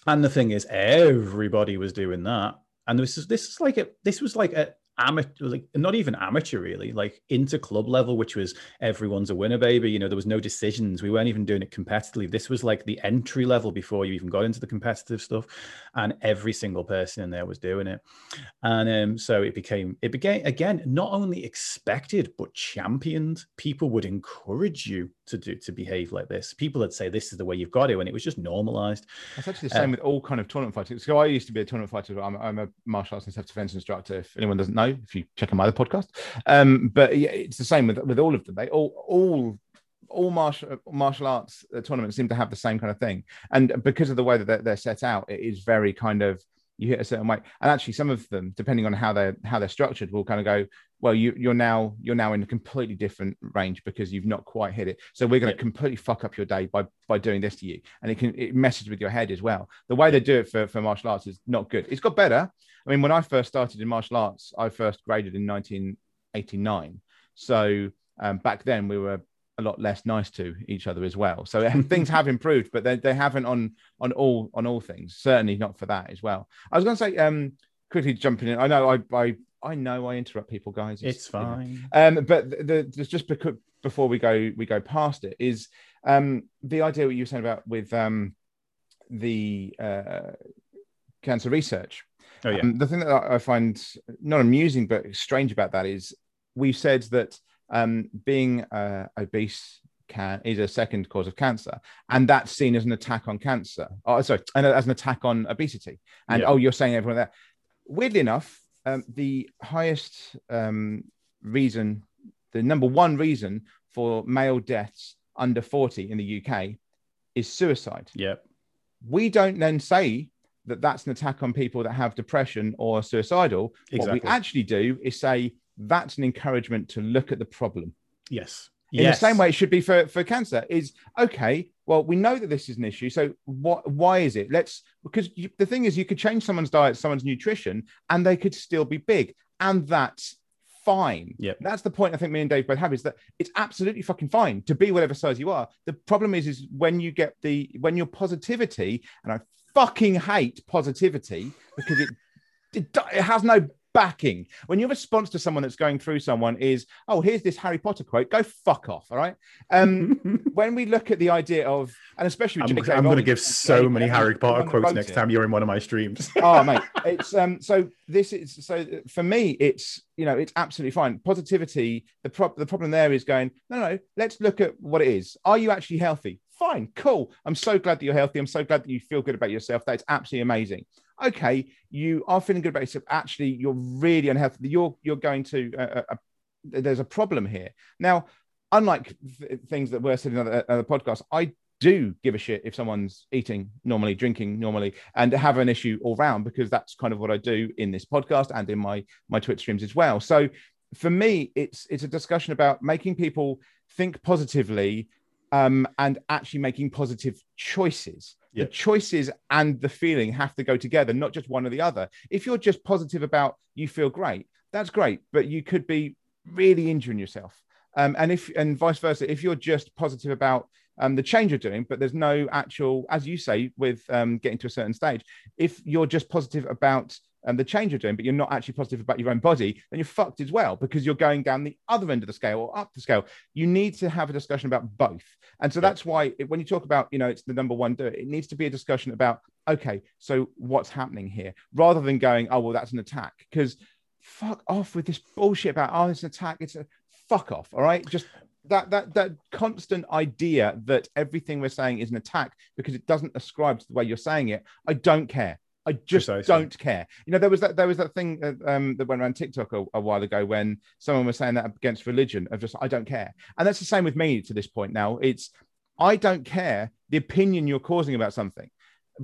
the thing is, everybody was doing that. And this was like a amateur, like not even amateur really, like into club level, which was everyone's a winner, baby. You know, there was no decisions. We weren't even doing it competitively. This was like the entry level before you even got into the competitive stuff, and every single person in there was doing it. And so it became again not only expected but championed. People would encourage you to behave like this. People would say this is the way you've got to, and it was just normalized. That's actually the same with all kind of tournament fighting. So I used to be a tournament fighter. I'm a martial arts and self-defense instructor, if anyone doesn't know, if you check on my other podcast. But yeah, it's the same with all of them. They all martial arts tournaments seem to have the same kind of thing, and because of the way that they're set out, it is very kind of, you hit a certain weight, and actually some of them, depending on how they're structured, will kind of go, well, you're now in a completely different range because you've not quite hit it, so we're going to completely fuck up your day by doing this to you, and it messes with your head as well. The way they do it for martial arts is not good. It's got better. I mean, when I first started in martial arts, I first graded in 1989, so back then we were a lot less nice to each other as well, so things have improved, but they haven't on all things, certainly not for that as well. I was going to say, quickly jumping in, I know I interrupt people, guys, it's fine, but just because before we go past it is the idea what you were saying about with the cancer research. Oh yeah. The thing that I find not amusing but strange about that is we've said that being obese is a second cause of cancer, and that's seen as an attack on cancer. Oh, sorry, as an attack on obesity. And yeah. Oh, you're saying everyone that. Weirdly enough, the highest reason, the number one reason for male deaths under 40 in the UK is suicide. Yep. We don't then say that's an attack on people that have depression or are suicidal. Exactly. What we actually do is say, that's an encouragement to look at the problem. Yes. In the same way it should be for cancer is, okay, well, we know that this is an issue. So why is it? The thing is, you could change someone's diet, someone's nutrition, and they could still be big. And that's fine. Yep. That's the point I think me and Dave both have, is that it's absolutely fucking fine to be whatever size you are. The problem is when you get when your positivity, and I fucking hate positivity because it has no backing. When your response to someone that's going through someone is, oh, here's this Harry Potter quote, go fuck off. All right. When we look at the idea of, and especially with I'm going to give so many Harry Potter quotes next time you're in one of my streams. Oh mate, it's so for me, it's, you know, it's absolutely fine. Positivity. The problem there is going, no, let's look at what it is. Are you actually healthy? Fine, cool. I'm so glad that you're healthy. I'm so glad that you feel good about yourself. That's absolutely amazing. Okay, you are feeling good about yourself. Actually, you're really unhealthy. You're going to there's a problem here. Now, unlike things that were said in other podcasts, I do give a shit if someone's eating normally, drinking normally, and have an issue all round, because that's kind of what I do in this podcast and in my Twitch streams as well. So for me, it's a discussion about making people think positively, and actually making positive choices. Yep. The choices and the feeling have to go together, not just one or the other. If you're just positive about you feel great, that's great, but you could be really injuring yourself. And vice versa, if you're just positive about the change you're doing, but there's no actual, as you say, with getting to a certain stage, if you're just positive about the change you're doing, but you're not actually positive about your own body, then you're fucked as well, because you're going down the other end of the scale or up the scale. You need to have a discussion about both. And so that's why when you talk about, you know, it's the number one, it needs to be a discussion about, okay, so what's happening here, rather than going, oh, well, that's an attack, because fuck off with this bullshit about, oh, it's an attack. It's a fuck off, all right? Just that constant idea that everything we're saying is an attack because it doesn't ascribe to the way you're saying it. I don't care. I just don't care. You know, there was that thing that went around TikTok a while ago when someone was saying that against religion of just, I don't care. And that's the same with me to this point now. It's, I don't care the opinion you're causing about something,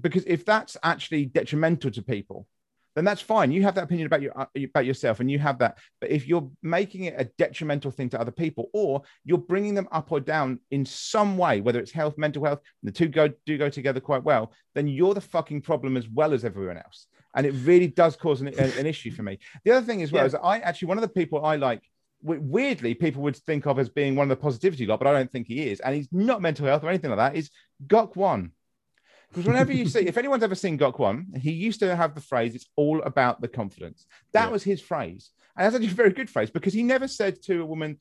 because if that's actually detrimental to people, then that's fine. You have that opinion about yourself and you have that. But if you're making it a detrimental thing to other people, or you're bringing them up or down in some way, whether it's health, mental health, and the two do go together quite well, then you're the fucking problem as well as everyone else. And it really does cause an issue for me. The other thing as well is that I actually, one of the people I like, weirdly, people would think of as being one of the positivity lot, but I don't think he is. And he's not mental health or anything like that, is Gok Wan. Because whenever you see, if anyone's ever seen Gok Wan, he used to have the phrase, it's all about the confidence. That was his phrase. And that's actually a very good phrase, because he never said to a woman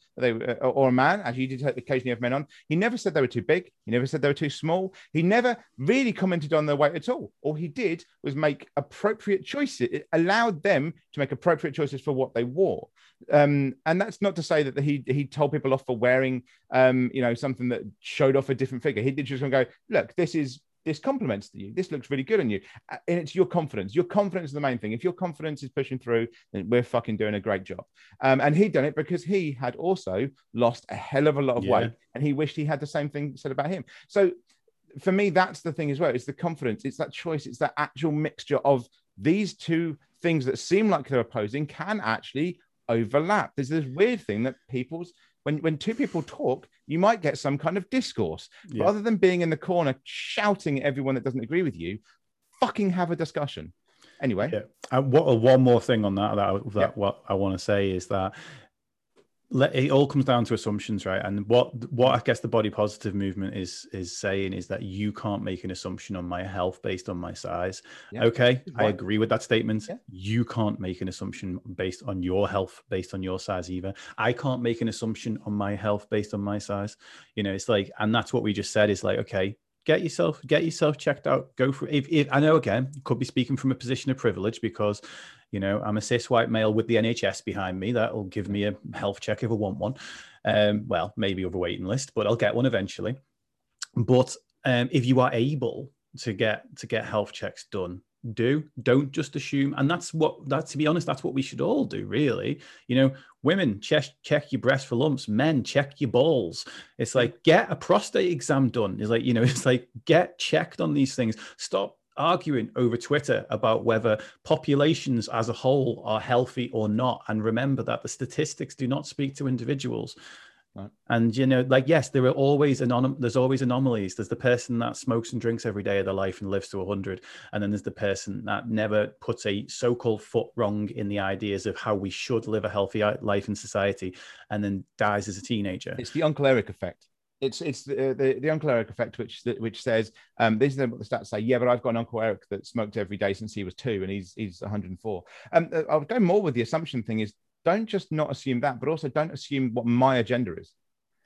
or a man, as you did occasionally have men on, he never said they were too big. He never said they were too small. He never really commented on their weight at all. All he did was make appropriate choices. It allowed them to make appropriate choices for what they wore. And that's not to say that he told people off for wearing, you know, something that showed off a different figure. He did just go, look, this compliments you. This looks really good on you. And it's your confidence. Your confidence is the main thing. If your confidence is pushing through, then we're fucking doing a great job. And he'd done it because he had also lost a hell of a lot of weight, and he wished he had the same thing said about him. So for me, that's the thing as well. It's the confidence. It's that choice. It's that actual mixture of these two things that seem like they're opposing can actually overlap. There's this weird thing that people's, when two people talk, you might get some kind of discourse. But other than being in the corner shouting at everyone that doesn't agree with you, fucking have a discussion. Anyway. Yeah. One more thing on that what I want to say is that it all comes down to assumptions, right? And what I guess the body positive movement is saying is that you can't make an assumption on my health based on my size. Yeah. Okay, I agree with that statement. Yeah. You can't make an assumption based on your health, based on your size either. I can't make an assumption on my health based on my size. You know, it's like, and that's what we just said is like, okay, get yourself checked out. Go for it. If I know, again, could be speaking from a position of privilege because, you know, I'm a cis white male with the NHS behind me. That'll give me a health check if I want one. Well, maybe over waiting list, but I'll get one eventually. But if you are able to get health checks done, don't just assume. And to be honest, that's what we should all do, really. You know, women, check your breasts for lumps. Men, check your balls. It's like, get a prostate exam done. It's like, you know, it's like, get checked on these things. Stop arguing over Twitter about whether populations as a whole are healthy or not. And remember that the statistics do not speak to individuals. Right. And, you know, like, yes, there's always anomalies. There's the person that smokes and drinks every day of their life and lives to 100. And then there's the person that never puts a so-called foot wrong in the ideas of how we should live a healthy life in society and then dies as a teenager. It's the Uncle Eric effect. It's the Uncle Eric effect, which says, these are what the stats say. Yeah, but I've got an Uncle Eric that smoked every day since he was 2 and he's 104. I'll go more with the assumption thing is, don't just not assume that, but also don't assume what my agenda is.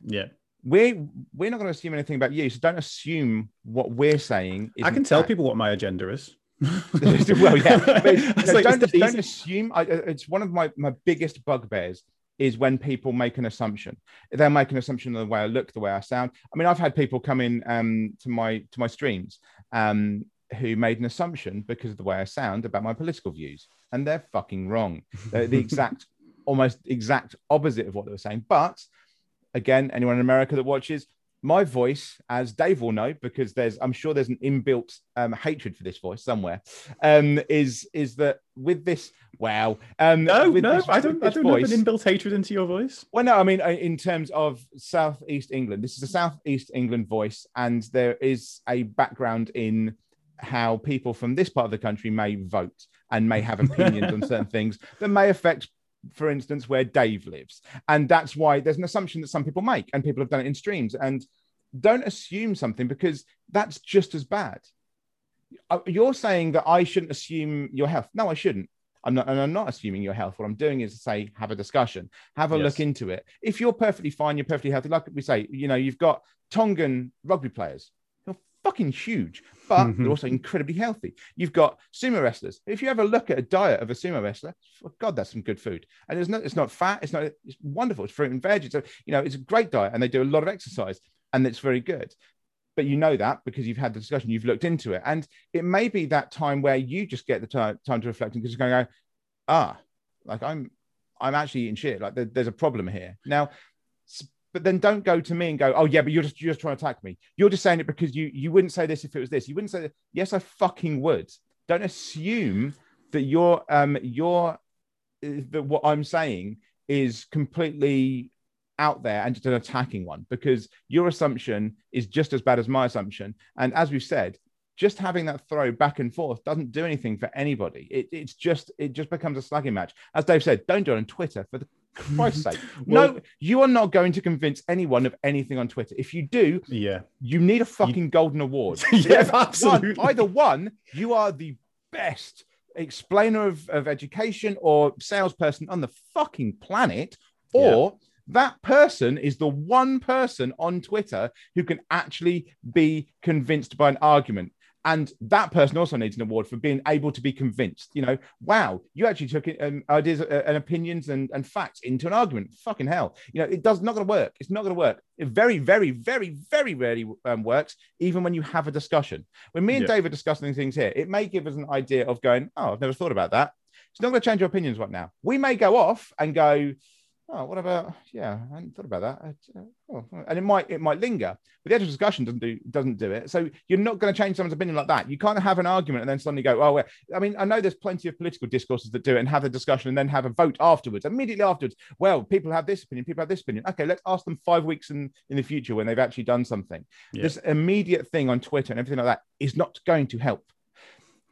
Yeah. We're not going to assume anything about you, so don't assume what we're saying. I can tell people what my agenda is. Well, yeah. Don't assume. It's one of my biggest bugbears is when people make an assumption. They'll make an assumption of the way I look, the way I sound. I mean, I've had people come in to my streams who made an assumption because of the way I sound about my political views, and they're fucking wrong. They're the exact almost exact opposite of what they were saying. But again, anyone in America that watches, my voice, as Dave will know, because I'm sure there's an inbuilt hatred for this voice somewhere, is that with this, wow. I don't have an inbuilt hatred into your voice. Well, no, I mean, in terms of Southeast England, this is a Southeast England voice, and there is a background in how people from this part of the country may vote and may have opinions on certain things that may affect, for instance, where Dave lives. And that's why there's an assumption that some people make, and people have done it in streams. And don't assume something, because that's just as bad. You're saying that I shouldn't assume your health. No, I shouldn't. I'm not assuming your health. What I'm doing is to say, have a discussion, have a look into it. If you're perfectly fine, you're perfectly healthy. Like we say, you know, you've got Tongan rugby players. You're fucking huge, but they're also incredibly healthy. You've got sumo wrestlers. If you ever look at a diet of a sumo wrestler, oh God, that's some good food. And there's no, it's not fat. It's not, it's wonderful. It's fruit and veg. It's, you know, it's a great diet and they do a lot of exercise and it's very good. But you know that because you've had the discussion, you've looked into it. And it may be that time where you just get the time to reflect and just go, like I'm actually eating shit. Like there's a problem here. Now, but then don't go to me and go, oh yeah, but you're just trying to attack me. You're just saying it because you wouldn't say this if it was this. You wouldn't say that. Yes, I fucking would. Don't assume that that what I'm saying is completely out there and just an attacking one, because your assumption is just as bad as my assumption. And as we've said, just having that throw back and forth doesn't do anything for anybody. It just becomes a slugging match. As Dave said, don't do it on Twitter, for the Christ's sake. Well, no, you are not going to convince anyone of anything on Twitter. If you do, you need a fucking golden award. Yeah, absolutely. Either one, you are the best explainer of education or salesperson on the fucking planet, or that person is the one person on Twitter who can actually be convinced by an argument. And that person also needs an award for being able to be convinced. You know, wow, you actually took ideas and opinions and facts into an argument. Fucking hell. You know, not going to work. It's not going to work. It very, very, very, very rarely works, even when you have a discussion. When me and Dave are discussing things here, it may give us an idea of going, oh, I've never thought about that. It's not going to change our opinions right now. We may go off and go, oh, what about, I hadn't thought about that. And it might linger, but the actual discussion doesn't do it. So you're not going to change someone's opinion like that. You can't have an argument and then suddenly go, oh, well, I mean, I know there's plenty of political discourses that do it and have a discussion and then have a vote afterwards, immediately afterwards. Well, people have this opinion, people have this opinion. Okay, let's ask them 5 weeks in the future when they've actually done something. Yeah. This immediate thing on Twitter and everything like that is not going to help.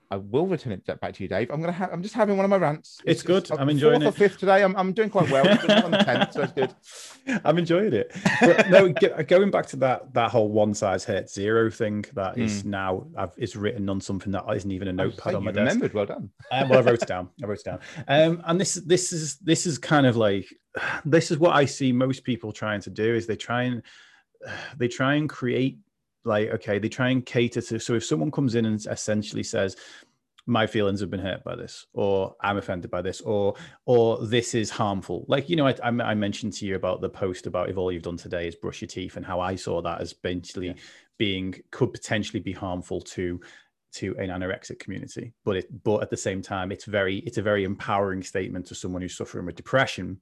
I will return it back to you, Dave. I'm just having one of my rants. It's good. I'm enjoying it. 4th or 5th today. I'm doing quite well. I'm just on the 10th, so it's good. I'm enjoying it. But no, going back to that whole one size hurts zero thing that is now it's written on something that isn't even a notepad on my desk. Remembered. Well done. Well, I wrote it down. And this is kind of like, this is what I see most people trying to do is they try and create. Like, okay, they try and cater to, so if someone comes in and essentially says, my feelings have been hurt by this, or I'm offended by this, or this is harmful. Like, you know, I mentioned to you about the post about if all you've done today is brush your teeth and how I saw that as potentially could potentially be harmful to an anorexic community. But at the same time, it's a very empowering statement to someone who's suffering with depression.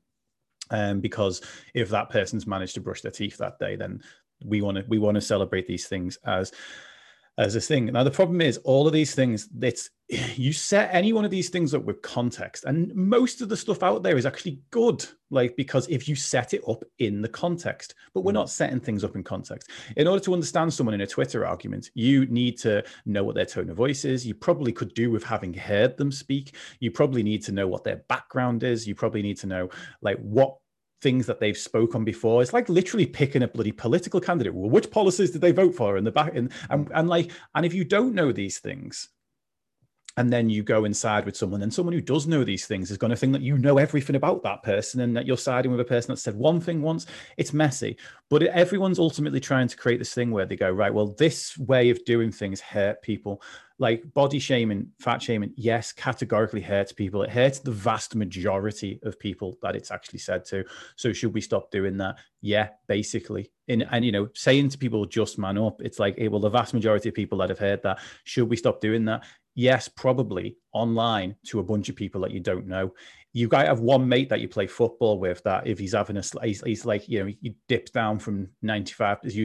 Because if that person's managed to brush their teeth that day, then we want to celebrate these things as a thing. Now, the problem is all of these things, you set any one of these things up with context, and most of the stuff out there is actually good, like, because if you set it up in the context, but we're not setting things up in context. In order to understand someone in a Twitter argument, you need to know what their tone of voice is. You probably could do with having heard them speak. You probably need to know what their background is. You probably need to know, like, what things that they've spoken before. It's like literally picking a bloody political candidate. Well, which policies did they vote for in the back? And if you don't know these things, and then you go inside with someone, and someone who does know these things is going to think that you know everything about that person, and that you're siding with a person that said one thing once. It's messy. But everyone's ultimately trying to create this thing where they go, right, well, this way of doing things hurt people. Like body shaming, fat shaming, yes, categorically hurts people. It hurts the vast majority of people that it's actually said to. So should we stop doing that? Yeah, basically. And you know, saying to people, just man up, it's like, hey, well, the vast majority of people that have heard that, should we stop doing that? Yes, probably, online to a bunch of people that you don't know. You guys have one mate that you play football with that if he's having he's like, you know, he dips down from 95% to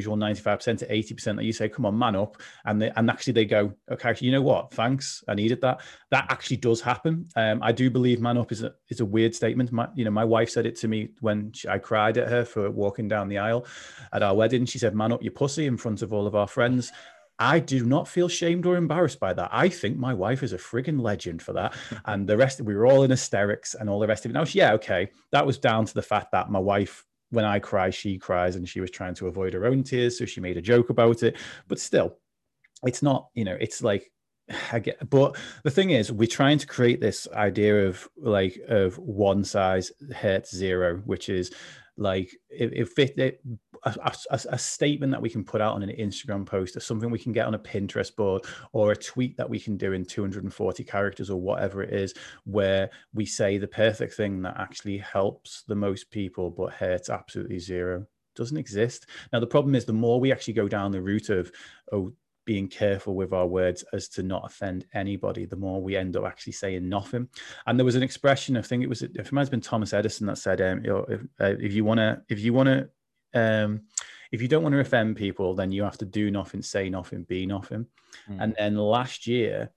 80%, that you say, come on, man up. And actually they go, okay, you know what? Thanks. I needed that. That actually does happen. I do believe man up is a weird statement. My wife said it to me when I cried at her for walking down the aisle at our wedding. She said, man up, you pussy, in front of all of our friends. I do not feel shamed or embarrassed by that. I think my wife is a friggin' legend for that. And the rest, we were all in hysterics and all the rest of it. And I was, okay. That was down to the fact that my wife, when I cry, she cries, and she was trying to avoid her own tears. So she made a joke about it. But still, it's not, you know, it's like, but the thing is, we're trying to create this idea of one size hurts zero, which is like, if it a statement that we can put out on an Instagram post, or something we can get on a Pinterest board, or a tweet that we can do in 240 characters or whatever it is, where we say the perfect thing that actually helps the most people but hurts absolutely zero. Doesn't exist. Now, the problem is, the more we actually go down the route of, oh, being careful with our words as to not offend anybody, the more we end up actually saying nothing. And there was an expression, I think it might have been Thomas Edison, that said, if you don't want to offend people, then you have to do nothing, say nothing, be nothing. And then last year,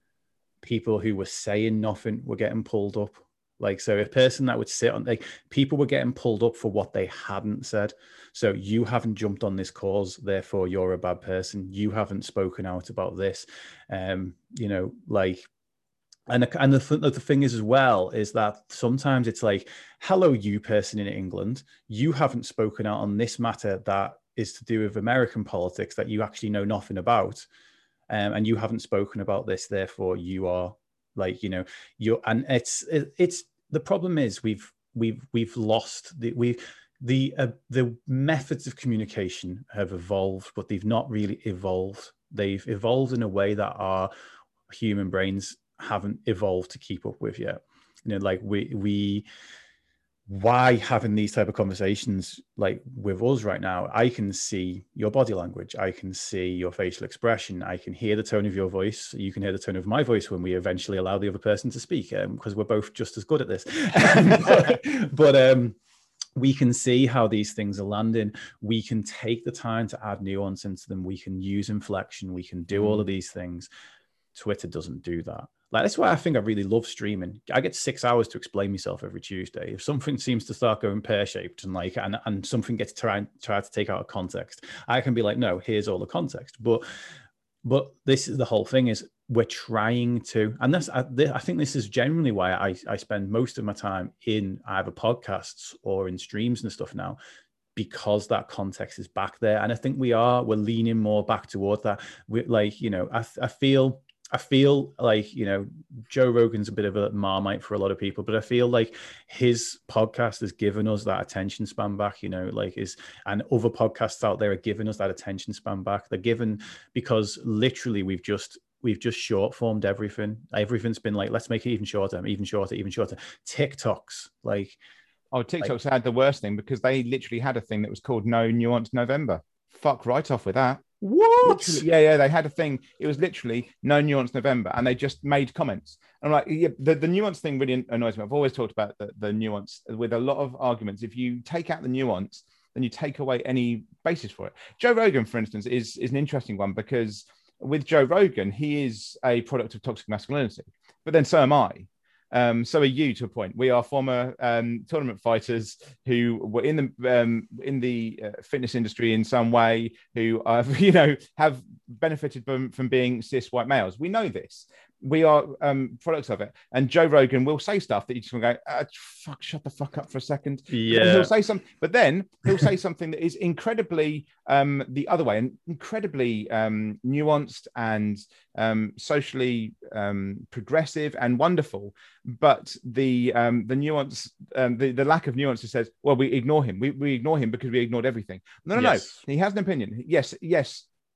people who were saying nothing were getting pulled up. Like, so a person that would sit on, like, people were getting pulled up for what they hadn't said. So you haven't jumped on this cause, therefore you're a bad person. You haven't spoken out about this. And the thing is as well, is that sometimes it's like, hello, you person in England, you haven't spoken out on this matter that is to do with American politics that you actually know nothing about. And you haven't spoken about this, therefore you are, like, you know, you're, and it's the problem is we've lost the methods of communication have evolved, but they've not really evolved. They've evolved in a way that our human brains haven't evolved to keep up with yet. You know, like why having these type of conversations like with us right now, I can see your body language, I can see your facial expression, I can hear the tone of your voice, you can hear the tone of my voice when we eventually allow the other person to speak, because we're both just as good at this. but we can see how these things are landing. We can take the time to add nuance into them. We can use inflection. We can do all of these things. Twitter doesn't do that. Like, that's why I think I really love streaming. I get 6 hours to explain myself every Tuesday. If something seems to start going pear-shaped and something gets tried to take out of context, I can be like, no, here's all the context. But this is the whole thing, is we're trying to, and that's, I think this is genuinely why I spend most of my time in either podcasts or in streams and stuff now, because that context is back there. And I think we're leaning more back towards that. We're like, you know, I feel like, you know, Joe Rogan's a bit of a marmite for a lot of people, but I feel like his podcast has given us that attention span back, you know, like and other podcasts out there are giving us that attention span back. They're given, because literally we've just short formed everything. Everything's been like, let's make it even shorter, even shorter, even shorter. TikToks, like. Oh, TikToks had the worst thing, because they literally had a thing that was called No Nuance November. Fuck right off with that. What? Literally, yeah, they had a thing. It was literally No Nuance November, and they just made comments. And I'm like, yeah, the nuance thing really annoys me. I've always talked about the nuance with a lot of arguments. If you take out the nuance, then you take away any basis for it. Joe Rogan, for instance, is an interesting one, because with Joe Rogan, he is a product of toxic masculinity, but then so am I. So are you, to a point. We are former tournament fighters who were in the fitness industry in some way, who have benefited from being cis white males. We know this. We are products of it. And Joe Rogan will say stuff that you just want to go, fuck, shut the fuck up for a second. Yeah. He'll say something, but then he'll say something that is incredibly the other way, and incredibly nuanced and socially progressive and wonderful. But the nuance, the lack of nuance, says, well, we ignore him. We ignore him because we ignored everything. No. He has an opinion. Yes.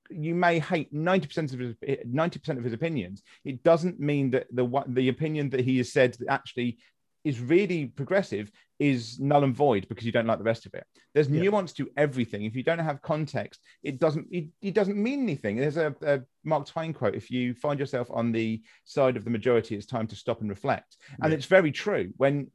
You may hate 90% of his opinions. It doesn't mean that the opinion that he has said that actually is really progressive is null and void because you don't like the rest of it. There's nuance to everything. If you don't have context, it doesn't mean anything. There's a Mark Twain quote: if you find yourself on the side of the majority, it's time to stop and reflect. Yeah. And it's very true. When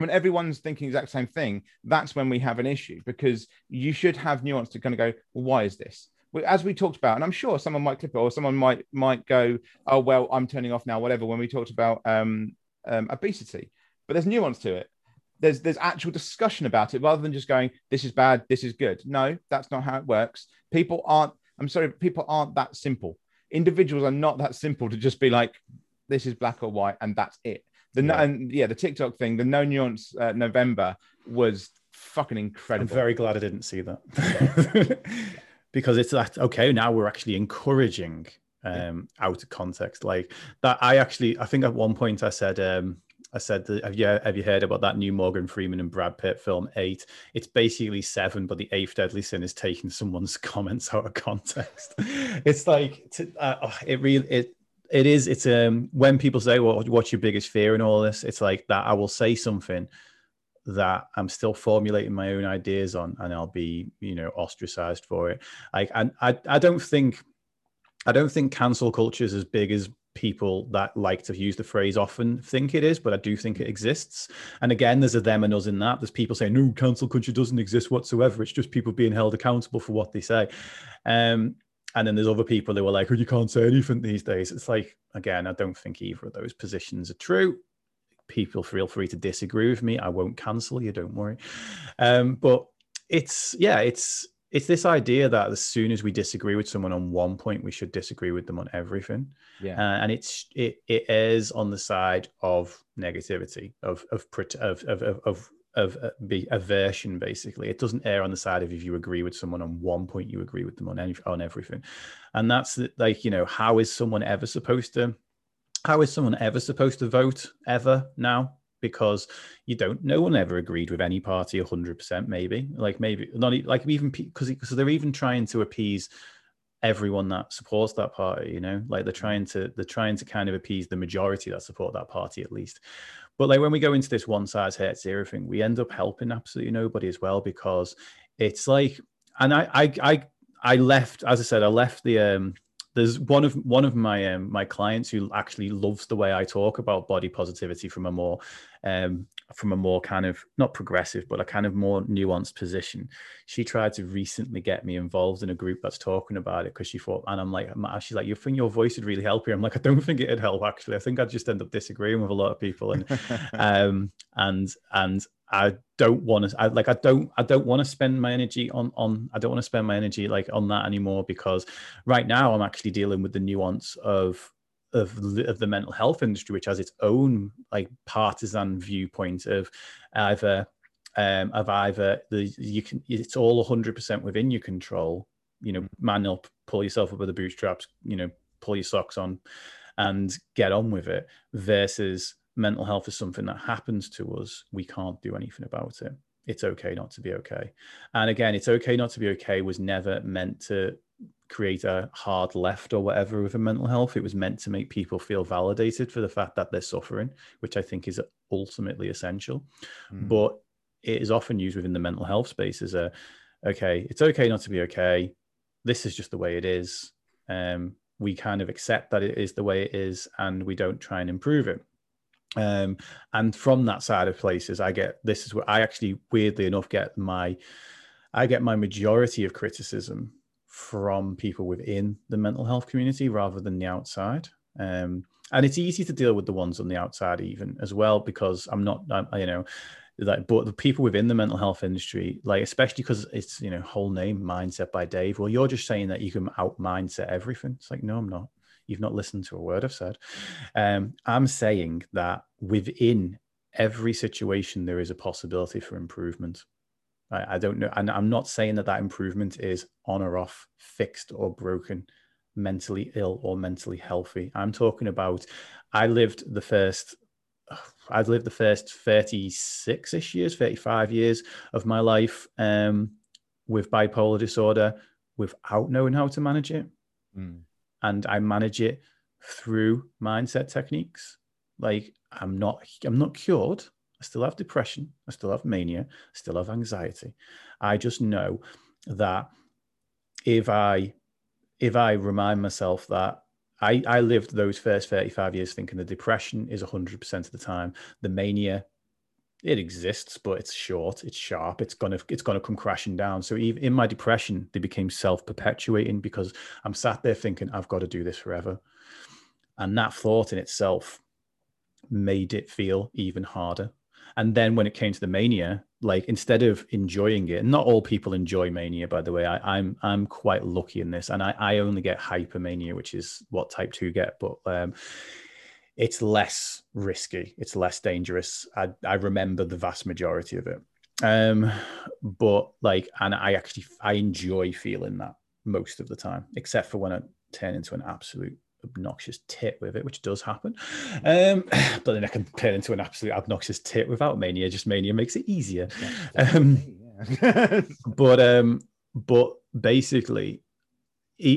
everyone's thinking the exact same thing, that's when we have an issue, because you should have nuance to kind of go, well, why is this? As we talked about, and I'm sure someone might clip it, or someone might go, oh, well, I'm turning off now, whatever, when we talked about obesity. But there's nuance to it. There's actual discussion about it, rather than just going, this is bad, this is good. No, that's not how it works. People aren't that simple. Individuals are not that simple to just be like, this is black or white, and that's it. The TikTok thing, the No Nuance November was fucking incredible. I'm very glad I didn't see that. Because it's that, okay, now we're actually encouraging out of context. Like that, I think at one point I said, I said, have you heard about that new Morgan Freeman and Brad Pitt film 8? It's basically 7, but the 8th deadly sin is taking someone's comments out of context. It's like, when people say, well, what's your biggest fear in all this? It's like that I will say something that I'm still formulating my own ideas on, and I'll be, you know, ostracized for it. I don't think cancel culture is as big as people that like to use the phrase often think it is, but I do think it exists. And again, there's a them and us in that. There's people saying, no, cancel culture doesn't exist whatsoever. It's just people being held accountable for what they say. And then there's other people who are like, oh, you can't say anything these days. It's like, again, I don't think either of those positions are true. People feel free to disagree with me. I won't cancel you, don't worry. But it's, yeah, it's this idea that as soon as we disagree with someone on one point, we should disagree with them on everything. Yeah. And it is on the side of negativity, of aversion, basically. It doesn't err on the side of, if you agree with someone on one point, you agree with them on everything. And that's like, you know, how is someone ever supposed to vote ever now? Because no one ever agreed with any party 100%, because they're even trying to appease everyone that supports that party, you know, like they're trying to kind of appease the majority that support that party, at least. But like, when we go into this one size fits zero thing, we end up helping absolutely nobody as well, because it's like, and I left, as I said, I left the, there's one of my my clients who actually loves the way I talk about body positivity from a more kind of not progressive, but a kind of more nuanced position. She tried to recently get me involved in a group that's talking about it, because she thought, and I'm like, she's like, you think your voice would really help you? I'm like, I don't think it'd help, actually. I think I'd just end up disagreeing with a lot of people, and and I don't want to spend my energy on that anymore, because right now I'm actually dealing with the nuance of the mental health industry, which has its own like partisan viewpoint of it's all 100% within your control, you know, man up, pull yourself up by the bootstraps, you know, pull your socks on and get on with it, versus mental health is something that happens to us. We can't do anything about it. It's okay not to be okay. And again, it's okay not to be okay was never meant to create a hard left or whatever with a mental health. It was meant to make people feel validated for the fact that they're suffering, which I think is ultimately essential. But it is often used within the mental health space as a, okay, it's okay not to be okay. This is just the way it is. We kind of accept that it is the way it is, and we don't try and improve it. And from that side of places, this is where I actually, weirdly enough, get my majority of criticism from people within the mental health community rather than the outside. And it's easy to deal with the ones on the outside even as well, because but the people within the mental health industry, like, especially because it's, you know, whole name Mindset by Dave. Well, you're just saying that you can out mindset everything. It's like, no, I'm not. You've not listened to a word I've said. I'm saying that within every situation, there is a possibility for improvement. I don't know. And I'm not saying that improvement is on or off, fixed or broken, mentally ill or mentally healthy. I'm talking about, I've lived the first 36-ish years, 35 years of my life with bipolar disorder without knowing how to manage it. And I manage it through mindset techniques. Like, I'm not cured. I still have depression. I still have mania. I still have anxiety. I just know that if I remind myself that I lived those first 35 years thinking the depression is 100% of the time, the mania, it exists, but it's short, it's sharp, it's gonna come crashing down. So even in my depression, they became self-perpetuating, because I'm sat there thinking, I've got to do this forever. And that thought in itself made it feel even harder. And then when it came to the mania, like, instead of enjoying it, and not all people enjoy mania, by the way, I'm quite lucky in this. And I only get hypermania, which is what type 2 get, but it's less risky. It's less dangerous. I remember the vast majority of it. I enjoy feeling that most of the time, except for when I turn into an absolute obnoxious tit with it, which does happen. But then I can turn into an absolute obnoxious tit without mania. Just mania makes it easier. But basically,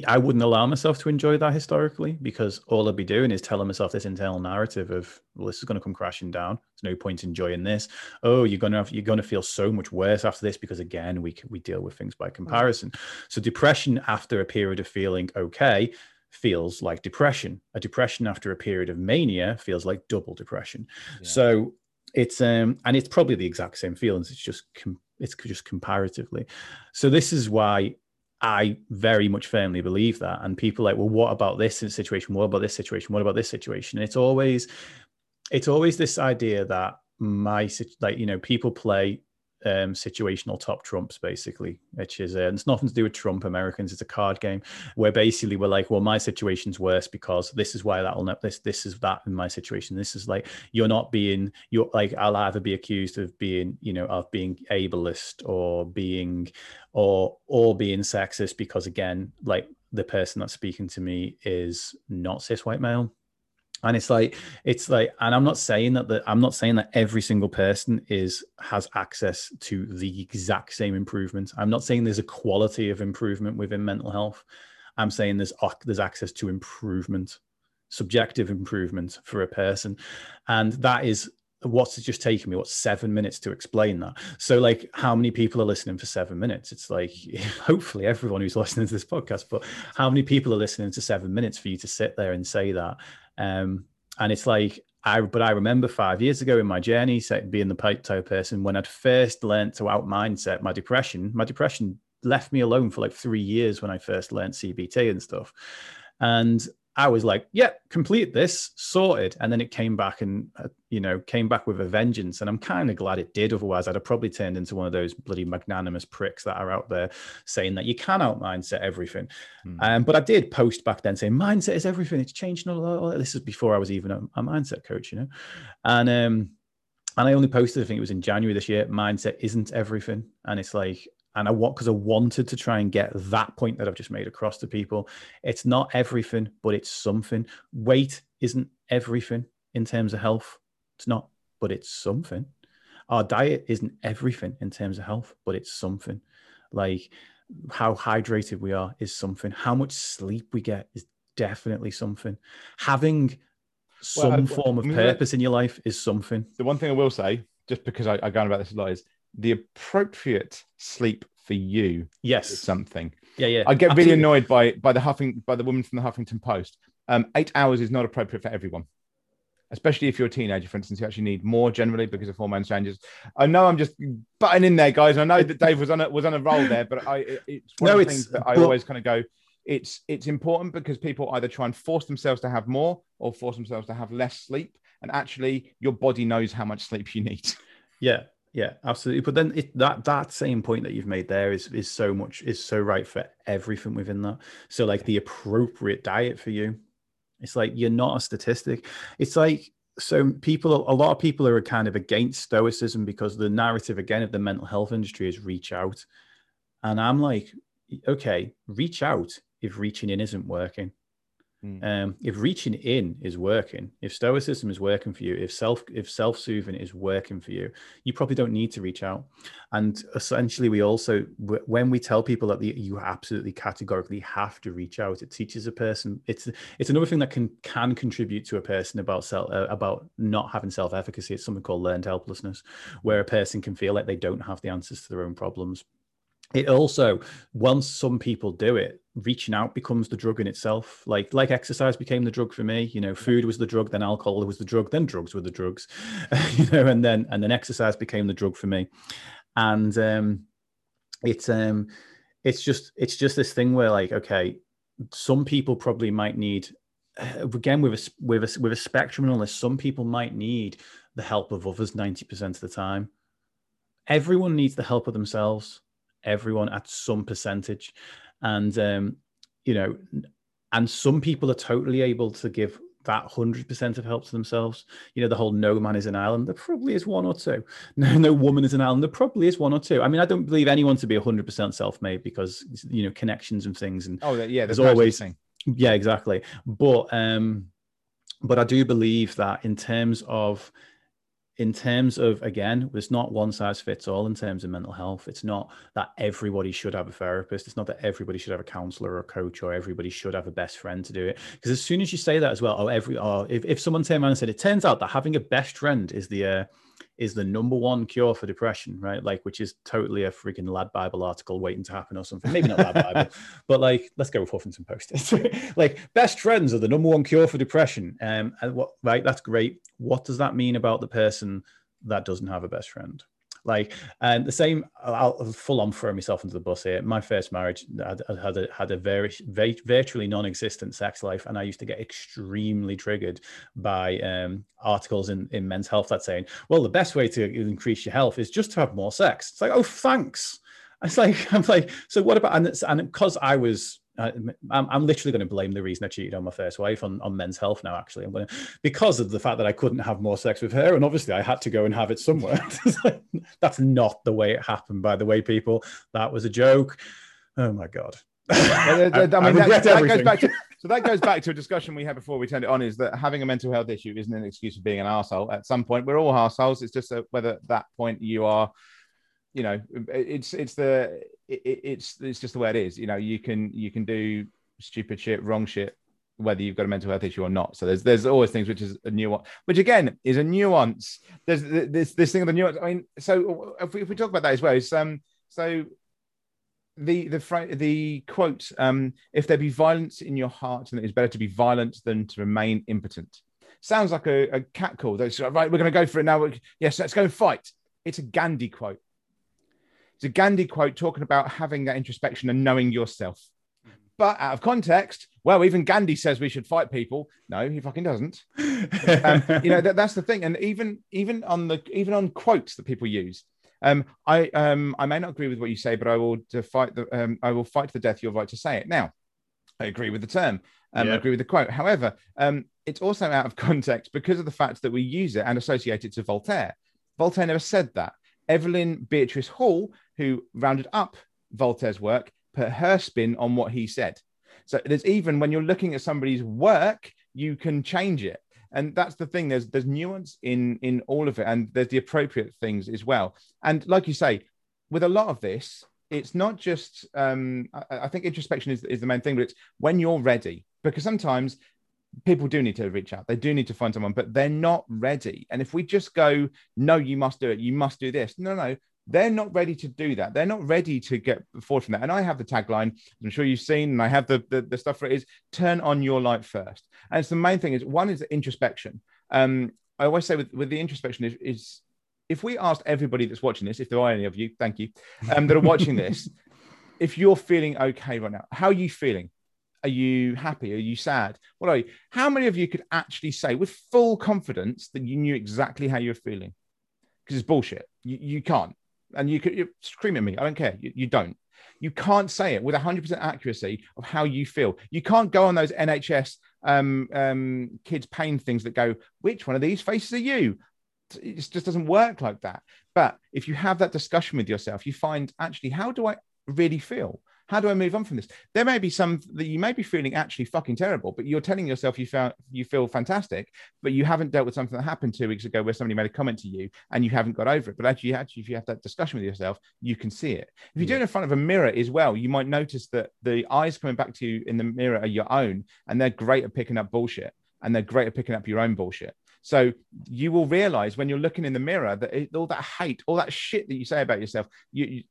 I wouldn't allow myself to enjoy that historically, because all I'd be doing is telling myself this internal narrative of, well, this is going to come crashing down. There's no point enjoying this. Oh, you're going to feel so much worse after this, because again, we deal with things by comparison. So depression after a period of feeling okay feels like depression. A depression after a period of mania feels like double depression. Yeah. So it's and it's probably the exact same feelings. It's just comparatively. So this is why I very much firmly believe that. And people are like, well, what about this situation? What about this situation? What about this situation? And it's always this idea that people play situational top trumps, basically, which is, it's nothing to do with Trump Americans. It's a card game where basically we're like, well, my situation's worse because this is why that'll not, this is that in my situation. This is like, you're like, I'll either be accused of being, of being ableist or being sexist, because again, like the person that's speaking to me is not cis white male. And it's like, and I'm not saying that every single person has access to the exact same improvement. I'm not saying there's a quality of improvement within mental health. I'm saying there's access to improvement, subjective improvement for a person. And that is what's just taken me, 7 minutes to explain that. So like, how many people are listening for 7 minutes? It's like, hopefully everyone who's listening to this podcast, but how many people are listening to 7 minutes for you to sit there and say that? And it's like, I remember 5 years ago in my journey, being the type of person, when I'd first learned to out mindset my depression left me alone for like 3 years when I first learned CBT and stuff. And I was like, yeah, complete this, sorted. And then it came back and, came back with a vengeance. And I'm kind of glad it did. Otherwise, I'd have probably turned into one of those bloody magnanimous pricks that are out there saying that you can out-mindset everything. Mm. But I did post back then saying, mindset is everything. It's changing all. This is before I was even a mindset coach, And I only posted, I think it was in January this year, mindset isn't everything. And it's like, because I wanted to try and get that point that I've just made across to people. It's not everything, but it's something. Weight isn't everything in terms of health. It's not, but it's something. Our diet isn't everything in terms of health, but it's something. Like how hydrated we are is something. How much sleep we get is definitely something. Having some form of purpose in your life is something. The one thing I will say, just because I go on about this a lot, is the appropriate sleep for you, yes, is something. Yeah. I get really annoyed by the woman from the Huffington Post. 8 hours is not appropriate for everyone, especially if you're a teenager, for instance. You actually need more generally because of hormone changes. I know I'm just butting in there, guys. I know that Dave was on a roll there, but it's one of the things that I always kind of go. It's important because people either try and force themselves to have more or force themselves to have less sleep, and actually, your body knows how much sleep you need. Yeah. Yeah, absolutely. But then that same point that you've made there is so right for everything within that. So like the appropriate diet for you, it's like, you're not a statistic. It's like, so people, a lot of people are kind of against stoicism because the narrative again of the mental health industry is reach out. And I'm like, okay, reach out if reaching in isn't working. If reaching in is working, if stoicism is working for you, if self-soothing is working for you, you probably don't need to reach out. And essentially, we also, when we tell people that you absolutely categorically have to reach out, it teaches a person. It's another thing that can contribute to a person about not having self-efficacy. It's something called learned helplessness, where a person can feel like they don't have the answers to their own problems. It also, once some people do it, reaching out becomes the drug in itself. Like exercise became the drug for me. Food was the drug, then alcohol was the drug, then drugs were the drugs. And then exercise became the drug for me. And it's just this thing where, like, okay, some people probably might need, again with a spectrum on this, some people might need the help of others 90% of the time. Everyone needs the help of themselves. Everyone at some percentage, and and some people are totally able to give that 100% of help to themselves. The whole no man is an island, there probably is one or two. No woman is an island, there probably is one or two. I mean, I don't believe anyone to be 100% self-made because connections and things, and there's always thing. Yeah, exactly. But I do believe that in terms of, again, it's not one size fits all in terms of mental health. It's not that everybody should have a therapist. It's not that everybody should have a counselor or a coach, or everybody should have a best friend to do it. Because as soon as you say that as well, if someone came around and said, it turns out that having a best friend is the number one cure for depression, right? Like, which is totally a freaking Lad Bible article waiting to happen or something. Maybe not Lad Bible, but like, let's go with Huffington Post. Like, best friends are the number one cure for depression. Right, that's great. What does that mean about the person that doesn't have a best friend? Like, the same, I'll full on throw myself into the bus here. My first marriage, I had a very virtually non-existent sex life, and I used to get extremely triggered by articles in men's health that saying, well, the best way to increase your health is just to have more sex. It's like, oh, thanks. It's like, I'm like, so what about, and because I was, I'm literally going to blame the reason I cheated on my first wife on men's health now, actually. I'm going to, because of the fact that I couldn't have more sex with her, and obviously I had to go and have it somewhere. That's not the way it happened, by the way, people. That was a joke. Oh my God. That goes back to a discussion we had before we turned it on, is that having a mental health issue isn't an excuse for being an arsehole. At some point, we're all arseholes. It's just whether at that point you are, you know, it's just the way it is. You know, you can do stupid shit, wrong shit, whether you've got a mental health issue or not. So there's always things, which is a nuance, which again is a nuance. There's this thing of the nuance. I mean, so if we talk about that as well, it's, so the quote, if there be violence in your heart, then it is better to be violent than to remain impotent. Sounds like a cat call. That's right. We're going to go for it now. Yes, let's go and fight. It's a Gandhi quote. It's a Gandhi quote talking about having that introspection and knowing yourself. But out of context, well, even Gandhi says we should fight people. No, he fucking doesn't. You know, that's the thing. And even on quotes that people use, I may not agree with what you say, but I will fight to the death your right to say it. Now, I agree with the term. Yeah. I agree with the quote. However, it's also out of context because of the fact that we use it and associate it to Voltaire. Voltaire never said that. Evelyn Beatrice Hall, who rounded up Voltaire's work, put her spin on what he said. So there's, even when you're looking at somebody's work, you can change it. And that's the thing. There's nuance in all of it. And there's the appropriate things as well. And like you say, with a lot of this, it's not just, I think introspection is the main thing, but it's when you're ready, because sometimes people do need to reach out. They do need to find someone, but they're not ready. And if we just go, no, you must do it, you must do this. No, they're not ready to do that. They're not ready to get forward from that. And I have the tagline, I'm sure you've seen, and I have the stuff for it, is turn on your light first. And it's the main thing is, one is the introspection. I always say with the introspection is if we asked everybody that's watching this, if there are any of you, thank you, that are watching this, if you're feeling okay right now, how are you feeling? Are you happy? Are you sad? What are you? How many of you could actually say with full confidence that you knew exactly how you were feeling? Because it's bullshit. You can't. And you scream at me. I don't care. You don't. You can't say it with 100% accuracy of how you feel. You can't go on those NHS kids pain things that go, which one of these faces are you? It just doesn't work like that. But if you have that discussion with yourself, you find, actually, how do I really feel? How do I move on from this? There may be some that you may be feeling actually fucking terrible, but you're telling yourself you feel fantastic, but you haven't dealt with something that happened 2 weeks ago where somebody made a comment to you and you haven't got over it. But actually, if you have that discussion with yourself, you can see it. If you do it in front of a mirror as well, you might notice that the eyes coming back to you in the mirror are your own, and they're great at picking up bullshit, and they're great at picking up your own bullshit. So you will realize when you're looking in the mirror that all that hate, all that shit that you say about yourself,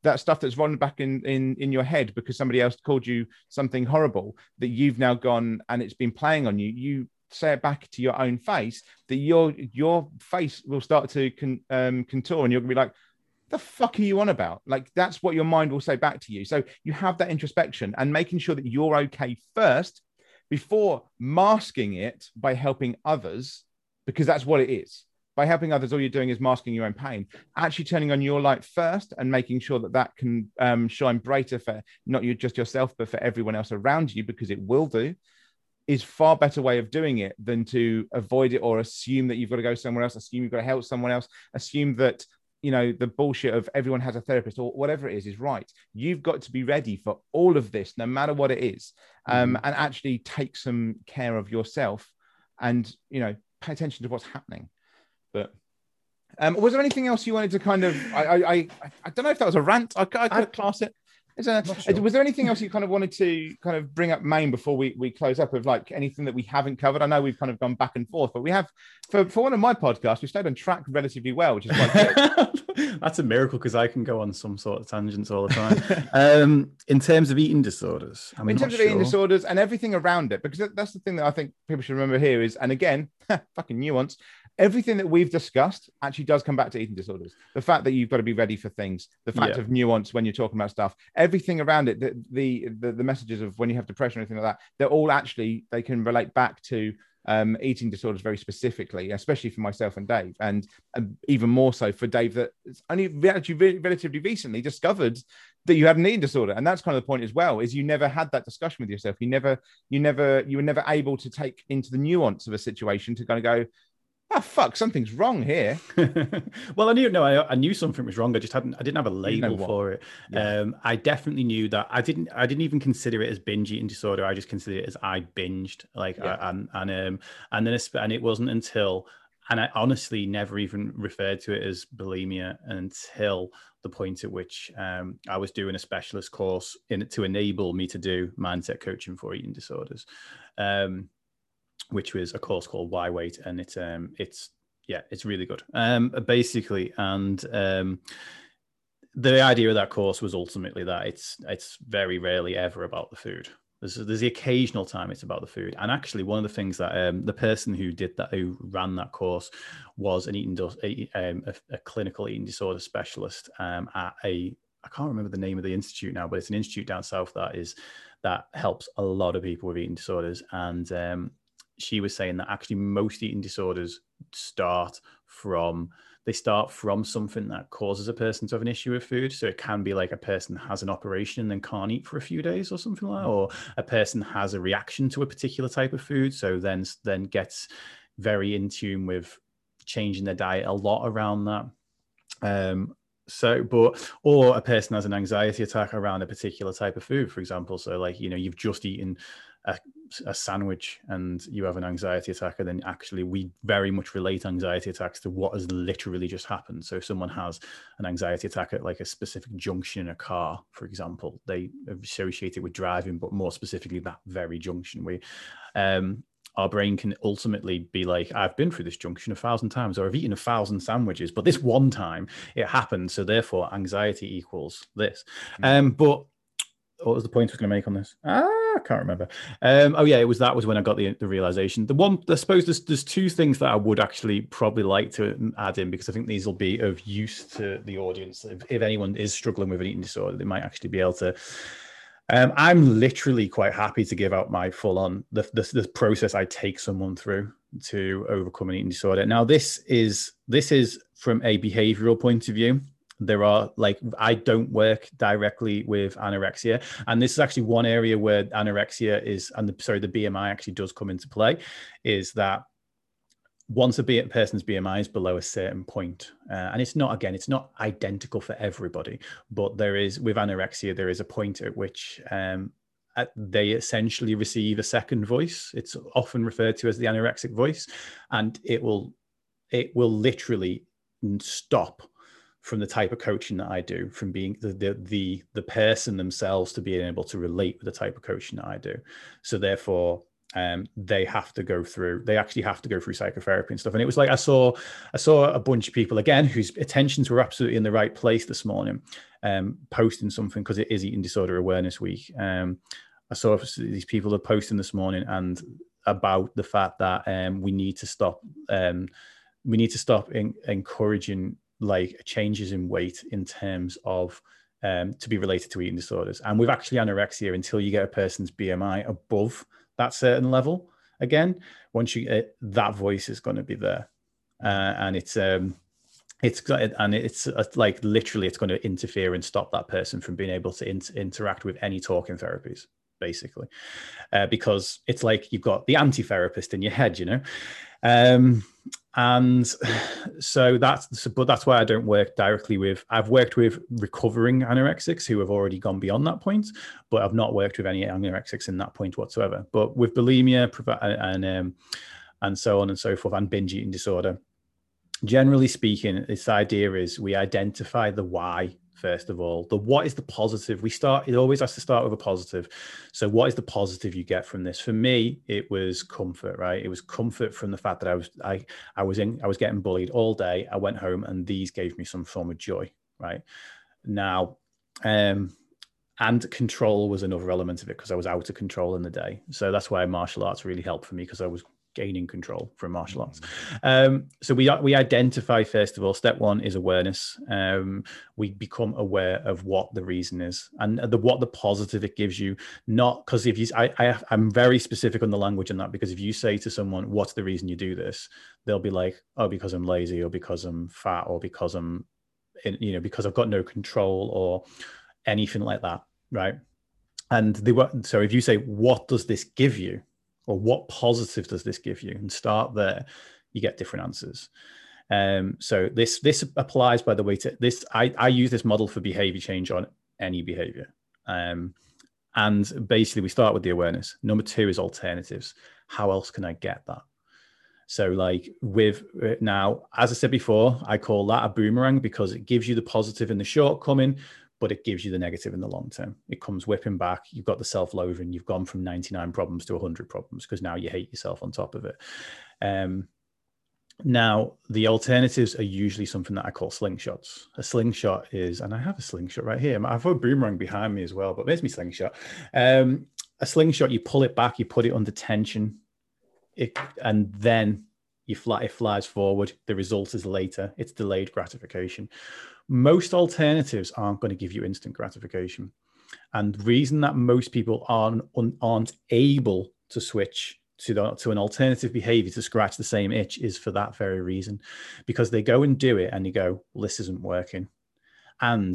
that stuff that's running back in your head because somebody else called you something horrible that you've now gone and it's been playing on you. You say it back to your own face, that your face will start to contour, and you'll be like, the fuck are you on about? Like, that's what your mind will say back to you. So you have that introspection and making sure that you're okay first before masking it by helping others. Because that's what it is. By helping others, all you're doing is masking your own pain. Actually turning on your light first and making sure that can shine brighter for not just yourself, but for everyone else around you, because it will do, is far better way of doing it than to avoid it or assume that you've got to go somewhere else, assume you've got to help someone else, assume that you know, the bullshit of everyone has a therapist or whatever it is right. You've got to be ready for all of this, no matter what it is, and actually take some care of yourself and, you know, pay attention to what's happening. But was there anything else you wanted to kind of, I don't know if that was a rant. I could class it. Was there anything else you kind of wanted to kind of bring up, Maine, before we close up, of like anything that we haven't covered? I know we've kind of gone back and forth, but we have, for one of my podcasts, we stayed on track relatively well, which is quite good. That's a miracle, because I can go on some sort of tangents all the time. In terms of eating disorders, I mean, in terms of eating disorders and everything around it, because that's the thing that I think people should remember here is, and again, fucking nuance, everything that we've discussed actually does come back to eating disorders. The fact that you've got to be ready for things, the fact of nuance when you're talking about stuff, everything around it, the messages of when you have depression or anything like that, they're all actually, they can relate back to eating disorders very specifically, especially for myself and Dave, and even more so for Dave, that it's only relatively recently discovered that you had an eating disorder. And that's kind of the point as well, is you never had that discussion with yourself. You were never able to take into the nuance of a situation to kind of go, oh, fuck, something's wrong here. Well, I knew something was wrong. I didn't have a label for it. Yeah. I definitely knew that. I didn't even consider it as binge eating disorder. I just considered it as I binged. And it wasn't until, and I honestly never even referred to it as bulimia until the point at which I was doing a specialist course to enable me to do mindset coaching for eating disorders. Which was a course called Why Weight, and it's really good. The idea of that course was ultimately that it's very rarely ever about the food. There's the occasional time it's about the food. And actually, one of the things that the person who ran that course was an a clinical eating disorder specialist at I can't remember the name of the institute now, but it's an institute down south that helps a lot of people with eating disorders. And she was saying that actually most eating disorders start from something that causes a person to have an issue with food. So it can be like a person has an operation and then can't eat for a few days or something like that, or a person has a reaction to a particular type of food, so then gets very in tune with changing their diet a lot around that. Or a person has an anxiety attack around a particular type of food, for example. So like, you know, you've just eaten a sandwich and you have an anxiety attack, and then actually we very much relate anxiety attacks to what has literally just happened. So if someone has an anxiety attack at like a specific junction in a car, for example, they associate it with driving, but more specifically that very junction. Our brain can ultimately be like, I've been through this junction 1,000 times, or I've eaten 1,000 sandwiches, but this one time it happened. So therefore anxiety equals this. But what was the point I was going to make on this? I can't remember. It was when I got the realization. I suppose there's two things that I would actually probably like to add in, because I think these will be of use to the audience. If anyone is struggling with an eating disorder, they might actually be able to. I'm literally quite happy to give out my full on the process I take someone through to overcome an eating disorder. Now, this is from a behavioral point of view. There are, like, I don't work directly with anorexia, and this is actually one area where anorexia is, and the BMI actually does come into play, is that once a person's BMI is below a certain point, and it's not identical for everybody, but with anorexia, there is a point at which they essentially receive a second voice. It's often referred to as the anorexic voice, and it will literally stop, from the type of coaching that I do, from being the person themselves to being able to relate with the type of coaching that I do. So therefore, they actually have to go through psychotherapy and stuff. And it was like, I saw a bunch of people again, whose attentions were absolutely in the right place this morning, posting something, because it is Eating Disorder Awareness Week. I saw these people are posting this morning and about the fact that we need to stop encouraging like changes in weight in terms of to be related to eating disorders. And with actually anorexia, until you get a person's BMI above that certain level, again, once you that voice is going to be there, and it's like literally it's going to interfere and stop that person from being able to interact with any talking therapies. basically, because it's like you've got the anti-therapist in your head, you know. And so but that's why I don't work directly with, I've worked with recovering anorexics who have already gone beyond that point, but I've not worked with any anorexics in that point whatsoever. But with bulimia and so on and so forth, and binge eating disorder, generally speaking, this idea is we identify the why. First of all, the what is the positive? It always has to start with a positive. So what is the positive you get from this? For me, it was comfort, right? It was comfort from the fact that I was getting bullied all day. I went home and these gave me some form of joy, right? Now, and control was another element of it because I was out of control in the day. So that's why martial arts really helped for me, because I was gaining control from martial arts. So we identify, first of all, step one is awareness. We become aware of what the reason is and what the positive it gives you. Not because if you, I'm very specific on the language on that, because if you say to someone, what's the reason you do this? They'll be like, oh, because I'm lazy, or because I'm fat, or because I'm, you know, because I've got no control, or anything like that, right? And so if you say, what does this give you? Or what positive does this give you? And start there, you get different answers. So this applies, by the way, to this. I use this model for behavior change on any behavior. And basically we start with the awareness. Number two is alternatives. How else can I get that? So like now, as I said before, I call that a boomerang, because it gives you the positive in the shortcoming, but it gives you the negative in the long term. It comes whipping back. You've got the self-loathing. You've gone from 99 problems to 100 problems because now you hate yourself on top of it. Now, the alternatives are usually something that I call slingshots. A slingshot is, and I have a slingshot right here. I've got a boomerang behind me as well, but there's my slingshot. A slingshot, you pull it back, you put it under tension, and then it flies forward. The result is later. It's delayed gratification. Most alternatives aren't going to give you instant gratification. And the reason that most people aren't able to switch to an alternative behavior to scratch the same itch is for that very reason, because they go and do it and they go, well, this isn't working. And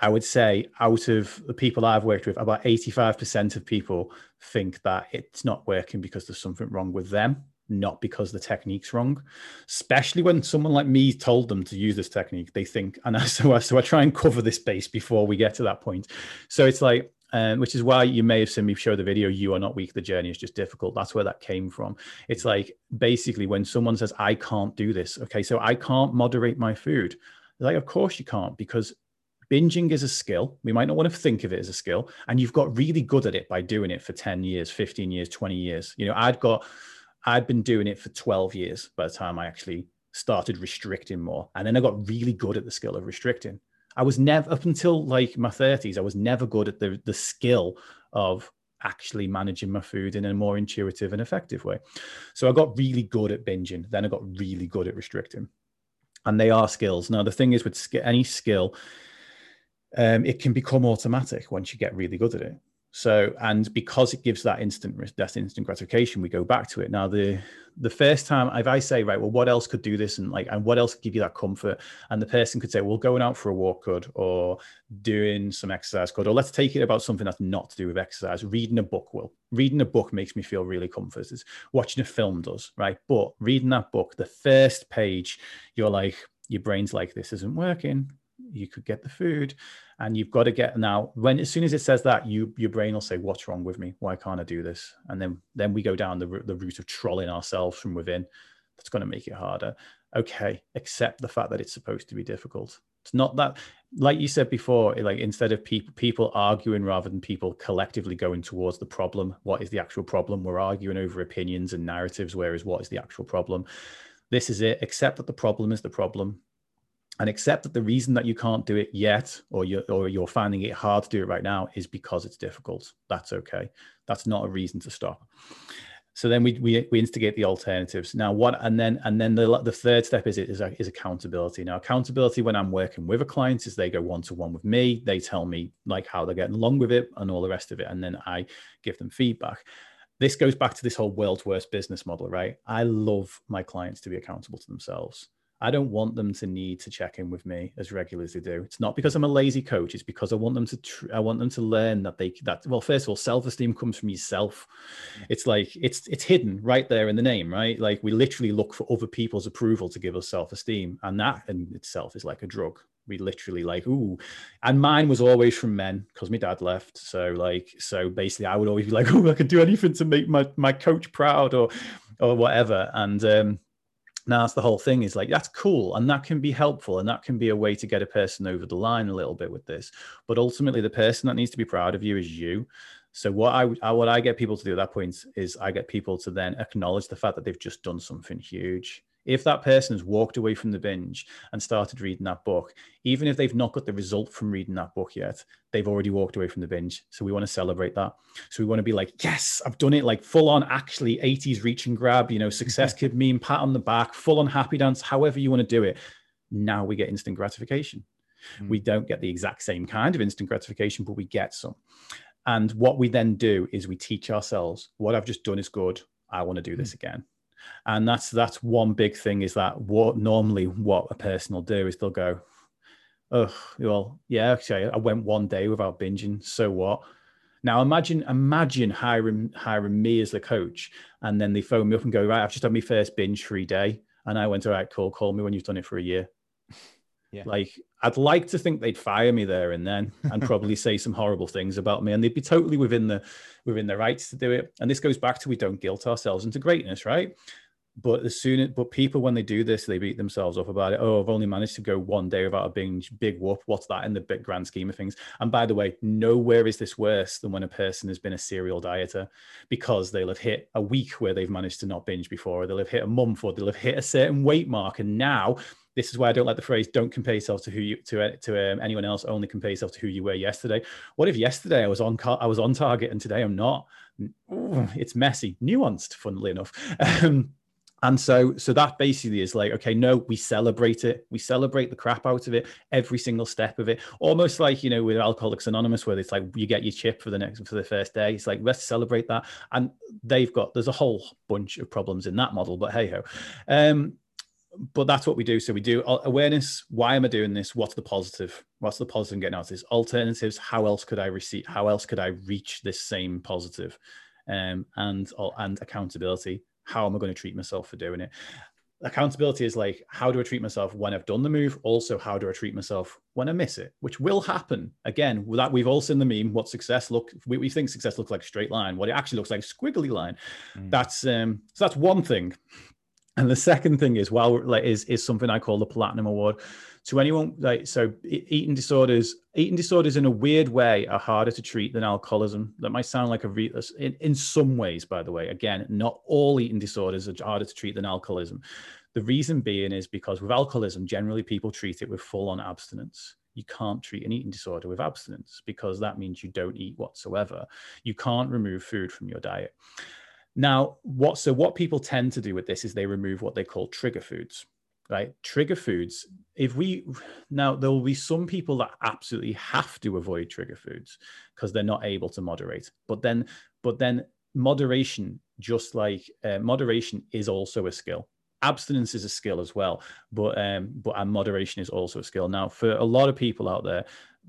I would say out of the people I've worked with, about 85% of people think that it's not working because there's something wrong with them, not because the technique's wrong. Especially when someone like me told them to use this technique, they think, so I try and cover this base before we get to that point. So it's like, which is why you may have seen me show the video, you are not weak, the journey is just difficult. That's where that came from. It's like, basically when someone says, I can't do this. Okay, so I can't moderate my food. Like, of course you can't, because binging is a skill. We might not want to think of it as a skill. And you've got really good at it by doing it for 10 years, 15 years, 20 years. You know, I'd been doing it for 12 years by the time I actually started restricting more. And then I got really good at the skill of restricting. I was never, up until like my 30s, I was never good at the skill of actually managing my food in a more intuitive and effective way. So I got really good at binging. Then I got really good at restricting. And they are skills. Now, the thing is with any skill, it can become automatic once you get really good at it. So, and because it gives that instant gratification, we go back to it. Now, the first time if I say, right, well, what else could do this? And what else could give you that comfort? And the person could say, well, going out for a walk could, or doing some exercise could, or let's take it about something that's not to do with exercise. Reading a book will. Reading a book makes me feel really comforted. Watching a film does, right? But reading that book, the first page, you're like, your brain's like, this isn't working. You could get the food, and you've got to get now. As soon as it says that, your brain will say, "What's wrong with me? Why can't I do this?" And then we go down the route of trolling ourselves from within. That's going to make it harder. Okay, accept the fact that it's supposed to be difficult. It's not that, like you said before. Like instead of people arguing rather than people collectively going towards the problem. What is the actual problem? We're arguing over opinions and narratives. Whereas, what is the actual problem? This is it. Accept that the problem is the problem. And accept that the reason that you can't do it yet, or you're finding it hard to do it right now, is because it's difficult. That's okay. That's not a reason to stop. So then we instigate the alternatives. Now and then the third step is accountability. Now accountability, when I'm working with a client, is they go one-to-one with me. They tell me like how they're getting along with it and all the rest of it, and then I give them feedback. This goes back to this whole world's worst business model, right? I love my clients to be accountable to themselves. I don't want them to need to check in with me as regularly as they do. It's not because I'm a lazy coach. It's because I want them to, learn that well, first of all, self-esteem comes from yourself. It's like, it's hidden right there in the name, right? Like we literally look for other people's approval to give us self-esteem. And that in itself is like a drug. We literally like, ooh, and mine was always from men because my dad left. So like, so basically I would always be like, oh, I could do anything to make my coach proud or whatever. And, now that's the whole thing is like, that's cool. And that can be helpful. And that can be a way to get a person over the line a little bit with this. But ultimately the person that needs to be proud of you is you. So what I get people to do at that point is I get people to then acknowledge the fact that they've just done something huge. If that person has walked away from the binge and started reading that book, even if they've not got the result from reading that book yet, they've already walked away from the binge. So we want to celebrate that. So we want to be like, yes, I've done it, like full on actually 80s reach and grab, you know, success kid meme, pat on the back, full on happy dance, however you want to do it. Now we get instant gratification. We don't get the exact same kind of instant gratification, but we get some. And what we then do is we teach ourselves, what I've just done is good. I want to do this again. And that's one big thing is that what a person will do is they'll go, oh, well, yeah, okay, I went one day without binging. So what? Now imagine hiring me as the coach. And then they phone me up and go, right, I've just had my first binge free day. And I went, all right, cool. Call me when you've done it for a year. Yeah. Like, I'd like to think they'd fire me there and then, and probably say some horrible things about me, and they'd be totally within the rights to do it. And this goes back to, we don't guilt ourselves into greatness, right? But but people, when they do this, they beat themselves up about it. Oh, I've only managed to go one day without a binge. Big whoop. What's that in the big grand scheme of things? And by the way, nowhere is this worse than when a person has been a serial dieter, because they'll have hit a week where they've managed to not binge before, or they'll have hit a month, or they'll have hit a certain weight mark. And now, this is why I don't like the phrase, don't compare yourself to anyone else, only compare yourself to who you were yesterday. What if yesterday I was on target and today I'm not? Ooh, it's messy, nuanced, funnily enough. And so that basically is like, okay, no, we celebrate it. We celebrate the crap out of it, every single step of it. Almost like, you know, with Alcoholics Anonymous, where it's like, you get your chip for the first day. It's like, let's celebrate that. And there's a whole bunch of problems in that model, but hey ho. But that's what we do. So we do awareness. Why am I doing this? What's the positive? What's the positive I'm getting out of this? Alternatives. How else could I reach this same positive? And accountability. How am I going to treat myself for doing it? Accountability is like, how do I treat myself when I've done the move? Also, how do I treat myself when I miss it? Which will happen. Again, that we've all seen the meme, we think success looks like a straight line. What it actually looks like a squiggly line. So that's one thing. And the second thing is, is something I call the Platinum Award. To anyone, eating disorders in a weird way are harder to treat than alcoholism. That might sound like in some ways, by the way. Again, not all eating disorders are harder to treat than alcoholism. The reason being is because with alcoholism, generally people treat it with full-on abstinence. You can't treat an eating disorder with abstinence because that means you don't eat whatsoever. You can't remove food from your diet. Now, what people tend to do with this is they remove what they call trigger foods, right? Trigger foods, there will be some people that absolutely have to avoid trigger foods because they're not able to moderate. But then moderation, just like moderation is also a skill. Abstinence is a skill as well, but moderation is also a skill. Now, for a lot of people out there,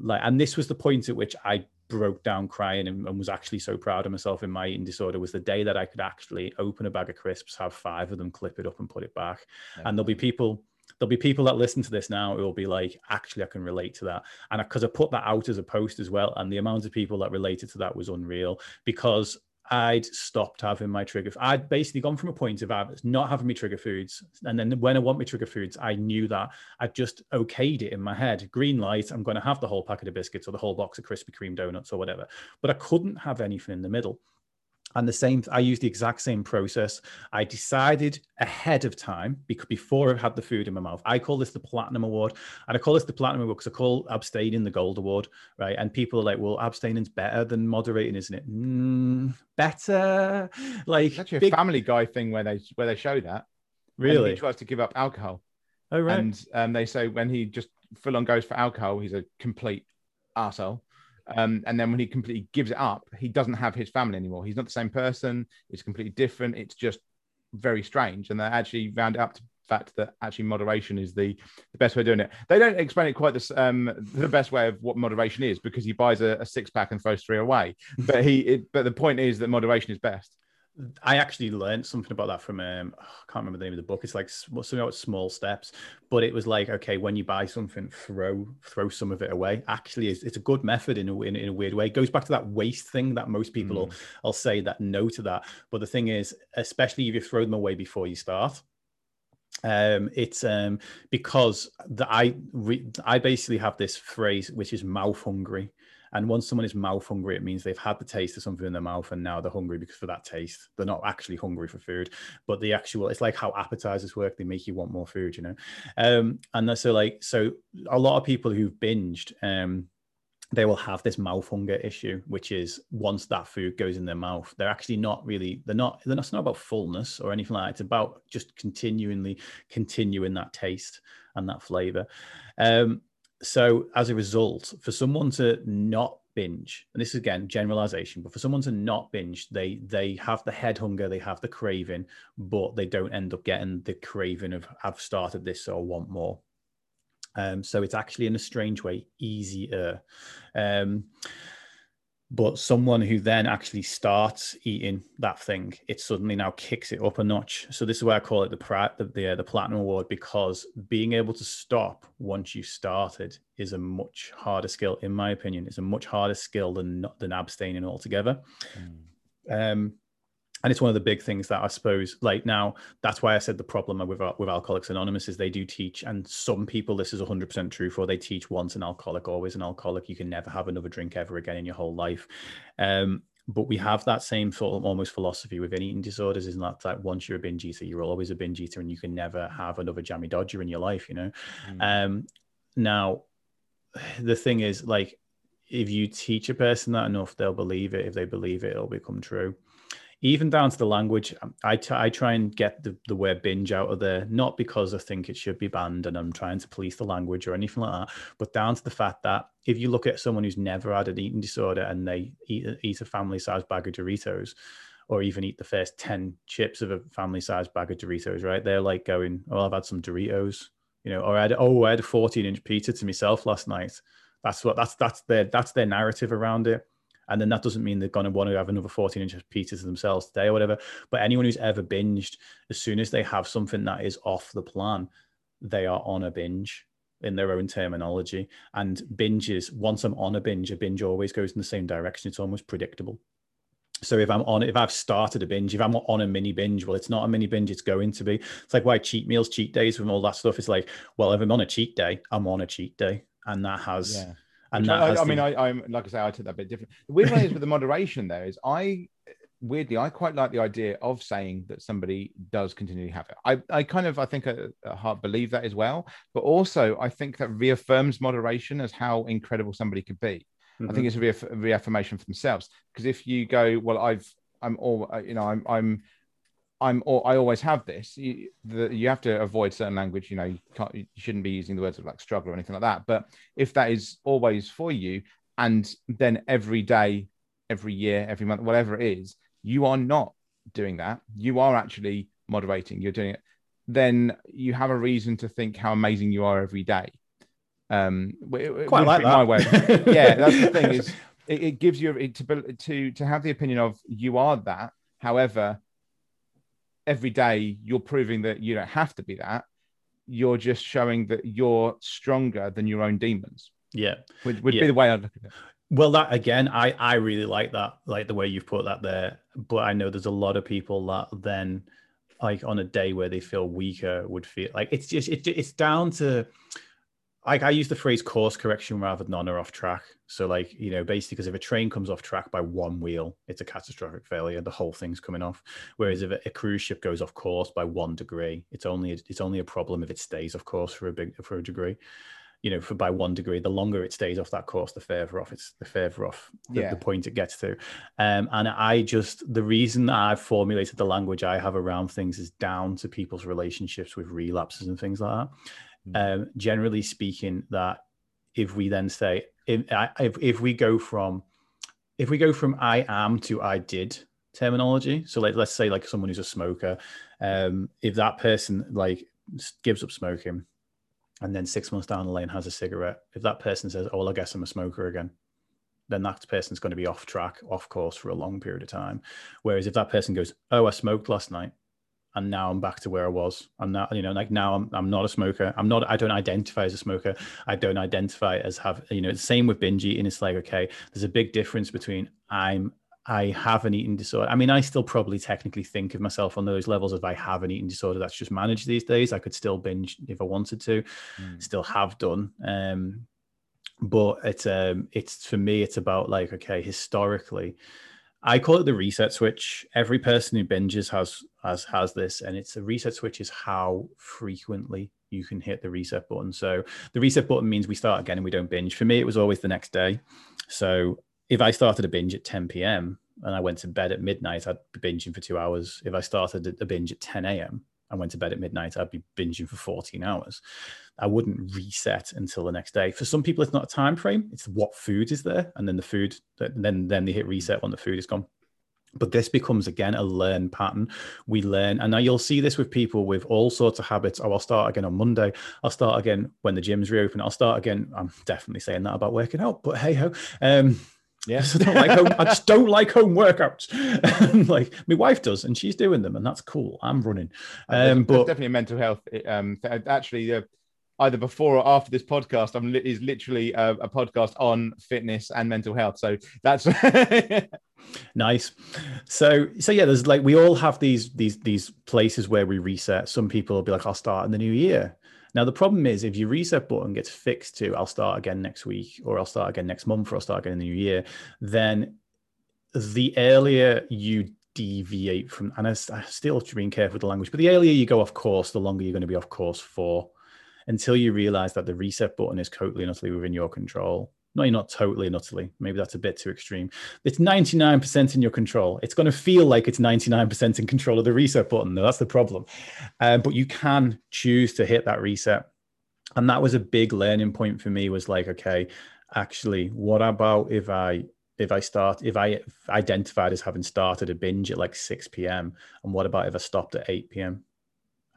and this was the point at which I broke down crying and was actually so proud of myself in my eating disorder, was the day that I could actually open a bag of crisps, have 5 of them, clip it up and put it back. Okay. And there'll be people that listen to this now who will be like, actually, I can relate to that. And because I put that out as a post as well, and the amount of people that related to that was unreal, because I'd stopped having my trigger. I'd basically gone from a point of not having me trigger foods. And then when I want my trigger foods, I knew that I just okayed it in my head. Green light, I'm going to have the whole packet of biscuits or the whole box of Krispy Kreme donuts or whatever. But I couldn't have anything in the middle. And I used the exact same process. I decided ahead of time, before I had the food in my mouth. I call this the Platinum Award. And I call this the Platinum Award because I call abstaining the Gold Award, right? And people are like, well, abstaining's better than moderating, isn't it? Better. Like, it's actually a Family Guy thing where they show that. Really? He tries to give up alcohol. Oh, right. And they say when he just full on goes for alcohol, he's a complete arsehole. And then when he completely gives it up, he doesn't have his family anymore. He's not the same person. It's completely different. It's just very strange. And they actually round it up to fact that actually moderation is the best way of doing it. They don't explain it quite the best way of what moderation is, because he buys a six-pack and throws three away. But but the point is that moderation is best. I actually learned something about that from I can't remember the name of the book. It's like something about small steps, but it was like, okay, when you buy something, throw some of it away. Actually, it's a good method in a weird way. It goes back to that waste thing that most people will say that no to that. But the thing is, especially if you throw them away before you start, because I basically have this phrase which is mouth hungry. And once someone is mouth hungry, it means they've had the taste of something in their mouth and now they're hungry because for that taste. They're not actually hungry for food, but it's like how appetizers work. They make you want more food, you know? And so a lot of people who've binged, they will have this mouth hunger issue, which is once that food goes in their mouth, it's not about fullness or anything like that. It's about just continuing that taste and that flavor. So as a result, for someone to not binge, and this is again generalization, but for someone to not binge, they have the head hunger, they have the craving, but they don't end up getting the craving of I've started this, so I want more. So it's actually in a strange way easier. But someone who then actually starts eating that thing, it suddenly now kicks it up a notch. So this is why I call it the Platinum Award, because being able to stop once you started is a much harder skill, in my opinion. It's a much harder skill than abstaining altogether. And it's one of the big things that I suppose, like now, that's why I said the problem with Alcoholics Anonymous is they do teach, and some people this is 100% true for, they teach once an alcoholic, always an alcoholic. You can never have another drink ever again in your whole life. But we have that same sort of almost philosophy within eating disorders, isn't that? Like once you're a binge eater, you're always a binge eater and you can never have another jammy dodger in your life, you know? Now, the thing is, like, if you teach a person that enough, they'll believe it. If they believe it, it'll become true. Even down to the language, I try and get the word binge out of there, not because I think it should be banned and I'm trying to police the language or anything like that, but down to the fact that if you look at someone who's never had an eating disorder and they eat a family-sized bag of Doritos, or even eat the first 10 chips of a family-sized bag of Doritos, right? They're like going, oh, I've had some Doritos, you know, or I had a 14-inch pizza to myself last night. That's their narrative around it. And then that doesn't mean they're going to want to have another 14-inch pizza to themselves today or whatever. But anyone who's ever binged, as soon as they have something that is off the plan, they are on a binge in their own terminology. And binges, once I'm on a binge always goes in the same direction. It's almost predictable. So if I've started a binge, if I'm on a mini binge, well, it's not a mini binge, it's going to be. It's like why cheat meals, cheat days and all that stuff. It's like, well, if I'm on a cheat day, I'm on a cheat day. And that has... Yeah. And I'm like I say, I took that a bit different. The weird thing is with the moderation though is I quite like the idea of saying that somebody does continually have it. I think at heart believe that as well, but also I think that reaffirms moderation as how incredible somebody could be. I think it's a reaffirmation for themselves, because if you go, well, I always have this. You have to avoid certain language. You know, you shouldn't be using the words of like struggle or anything like that. But if that is always for you, and then every day, every year, every month, whatever it is, you are not doing that. You are actually moderating. You're doing it. Then you have a reason to think how amazing you are every day. Quite like that. My way. Yeah, that's the thing is it gives you to have the opinion of you are that. However, every day you're proving that you don't have to be that. You're just showing that you're stronger than your own demons. Yeah. Would be the way I'd look at it. Well, that again, I really like that, like the way you've put that there. But I know there's a lot of people that then, like on a day where they feel weaker, would feel like it's down to, like I use the phrase course correction rather than on or off track. So like, you know, basically because if a train comes off track by one wheel, it's a catastrophic failure. The whole thing's coming off. Whereas if a cruise ship goes off course by 1 degree, it's only a problem if it stays off course for a degree, you know, for by 1 degree. The longer it stays off that course, the further off the point it gets to. And the reason that I've formulated the language I have around things is down to people's relationships with relapses and things like that. Generally speaking, that if we then say if we go from I am to I did terminology, so like let's say like someone who's a smoker, if that person like gives up smoking, and then 6 months down the lane has a cigarette, if that person says, oh, well, I guess I'm a smoker again, then that person's going to be off track, off course for a long period of time. Whereas if that person goes, oh, I smoked last night, and now I'm back to where I was. I'm not, you know, like now I'm not a smoker. I'm not, I don't identify as a smoker. I don't identify as have, you know, it's the same with binge eating. It's like, okay, there's a big difference between I have an eating disorder. I mean, I still probably technically think of myself on those levels of I have an eating disorder. That's just managed these days. I could still binge if I wanted to, still have done. But it's for me, it's about like, okay, historically, I call it the reset switch. Every person who binges has this, and it's a reset switch is how frequently you can hit the reset button. So the reset button means we start again and we don't binge. For me, it was always the next day. So if I started a binge at 10 p.m. and I went to bed at midnight, I'd be binging for 2 hours. If I started a binge at 10 a.m. and went to bed at midnight, I'd be binging for 14 hours. I wouldn't reset until the next day. For some people, it's not a time frame. It's what food is there. And then the food, then they hit reset when the food is gone. But this becomes, again, a learned pattern. We learn. And now you'll see this with people with all sorts of habits. Oh, I'll start again on Monday. I'll start again when the gyms reopen. I'll start again. I'm definitely saying that about working out, but hey ho. Yes, I don't like home. I just don't like home workouts. Like my wife does, and she's doing them, and that's cool. I'm running, but definitely a mental health. Actually, either before or after this podcast, is literally a podcast on fitness and mental health. So that's nice. So yeah, there's like we all have these places where we reset. Some people will be like, I'll start in the new year. Now, the problem is if your reset button gets fixed to I'll start again next week, or I'll start again next month, or I'll start again in the new year, then the earlier you deviate from, and I still have to be careful with the language, but the earlier you go off course, the longer you're going to be off course for, until you realize that the reset button is totally and utterly within your control. No, you're not totally and utterly. Maybe that's a bit too extreme. It's 99% in your control. It's going to feel like it's 99% in control of the reset button, though. That's the problem. But you can choose to hit that reset. And that was a big learning point for me, was like, okay, actually, what about if I identified as having started a binge at like 6 p.m. and what about if I stopped at 8 p.m.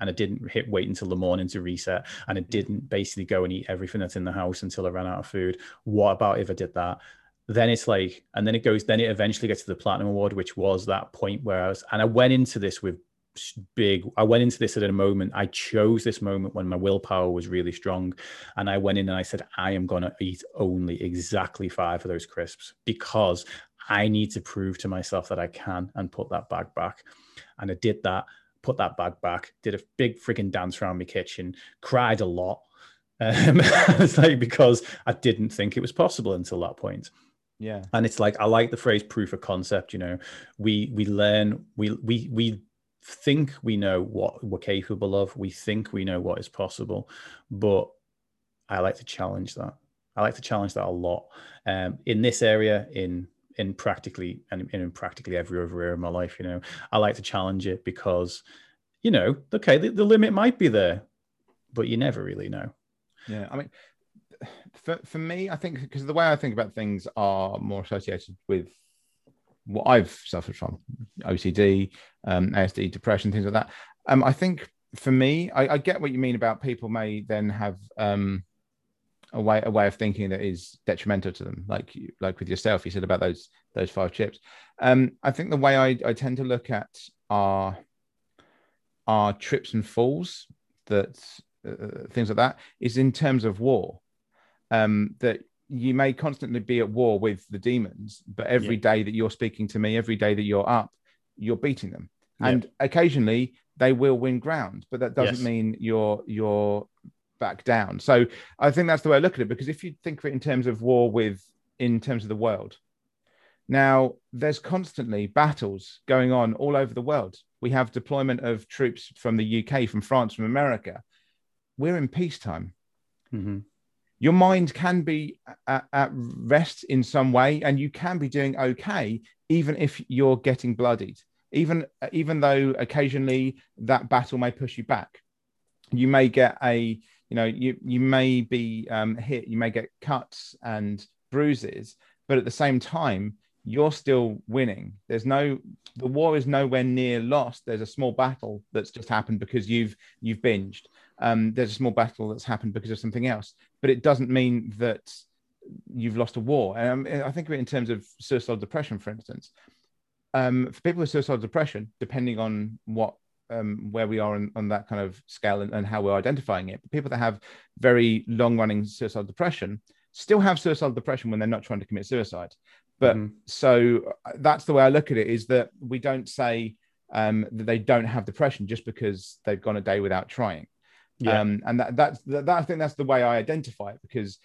and I didn't wait until the morning to reset, and I didn't basically go and eat everything that's in the house until I ran out of food. What about if I did that? Then it's like, and then it goes, then it eventually gets to the Platinum Award, which was that point where I went into this with big, I went into this at a moment, I chose this moment when my willpower was really strong. And I went in and I said, I am going to eat only exactly 5 of those crisps because I need to prove to myself that I can, and put that bag back. And I did that. Put that bag back, did a big freaking dance around my kitchen, cried a lot. It's like, because I didn't think it was possible until that point. Yeah. And it's like, I like the phrase proof of concept, you know, we learn, we think we know what we're capable of. We think we know what is possible, but I like to challenge that. I like to challenge that a lot. In this area, in practically every other area of my life, you know, I like to challenge it because, you know, okay, the limit might be there, but you never really know. Yeah, I mean, for me, I think because the way I think about things are more associated with what I've suffered from, OCD, ASD, depression, things like that. I think for me, I get what you mean about people may then have a way of thinking that is detrimental to them, like with yourself. You said about those 5 chips. I think the way I tend to look at our trips and falls, that things like that, is in terms of war. That you may constantly be at war with the demons, but every day that you're speaking to me, every day that you're up, you're beating them, and occasionally they will win ground, but that doesn't mean you're back down. So I think that's the way I look at it, because if you think of it in terms of war in terms of the world, now there's constantly battles going on all over the world. We have deployment of troops from the UK, from France, from America. We're in peacetime. Mm-hmm. Your mind can be at rest in some way, and you can be doing okay, even if you're getting bloodied, even though occasionally that battle may push you back. You may get you may be hit, you may get cuts and bruises, but at the same time, you're still winning. There's no, the war is nowhere near lost. There's a small battle that's just happened because you've binged. There's a small battle that's happened because of something else, but it doesn't mean that you've lost a war. And I think of it in terms of suicidal depression, for instance. For people with suicidal depression, depending on what where we are on that kind of scale and how we're identifying it, but people that have very long-running suicidal depression still have suicidal depression when they're not trying to commit suicide. But so that's the way I look at it, is that we don't say that they don't have depression just because they've gone a day without trying. Yeah. And that's I think that's the way I identify it, because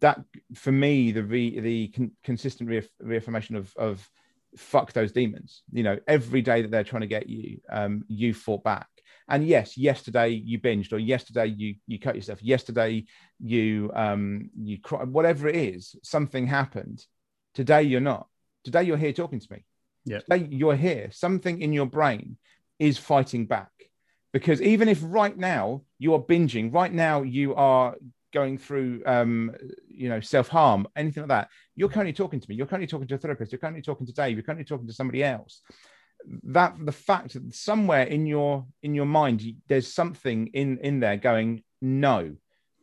that, for me, the consistent reaffirmation of fuck those demons. You know, every day that they're trying to get you, you fought back. And yes, yesterday you binged, or yesterday you cut yourself, yesterday you cried, whatever it is, something happened. Today you're not. Today you're here talking to me. Yeah. Today you're here. Something in your brain is fighting back. Because even if right now you are binging, right now you are going through, you know, self-harm, anything like that, you're currently talking to me. You're currently talking to a therapist. You're currently talking to Dave. You're currently talking to somebody else. That, the fact that somewhere in your mind, there's something in there going, no,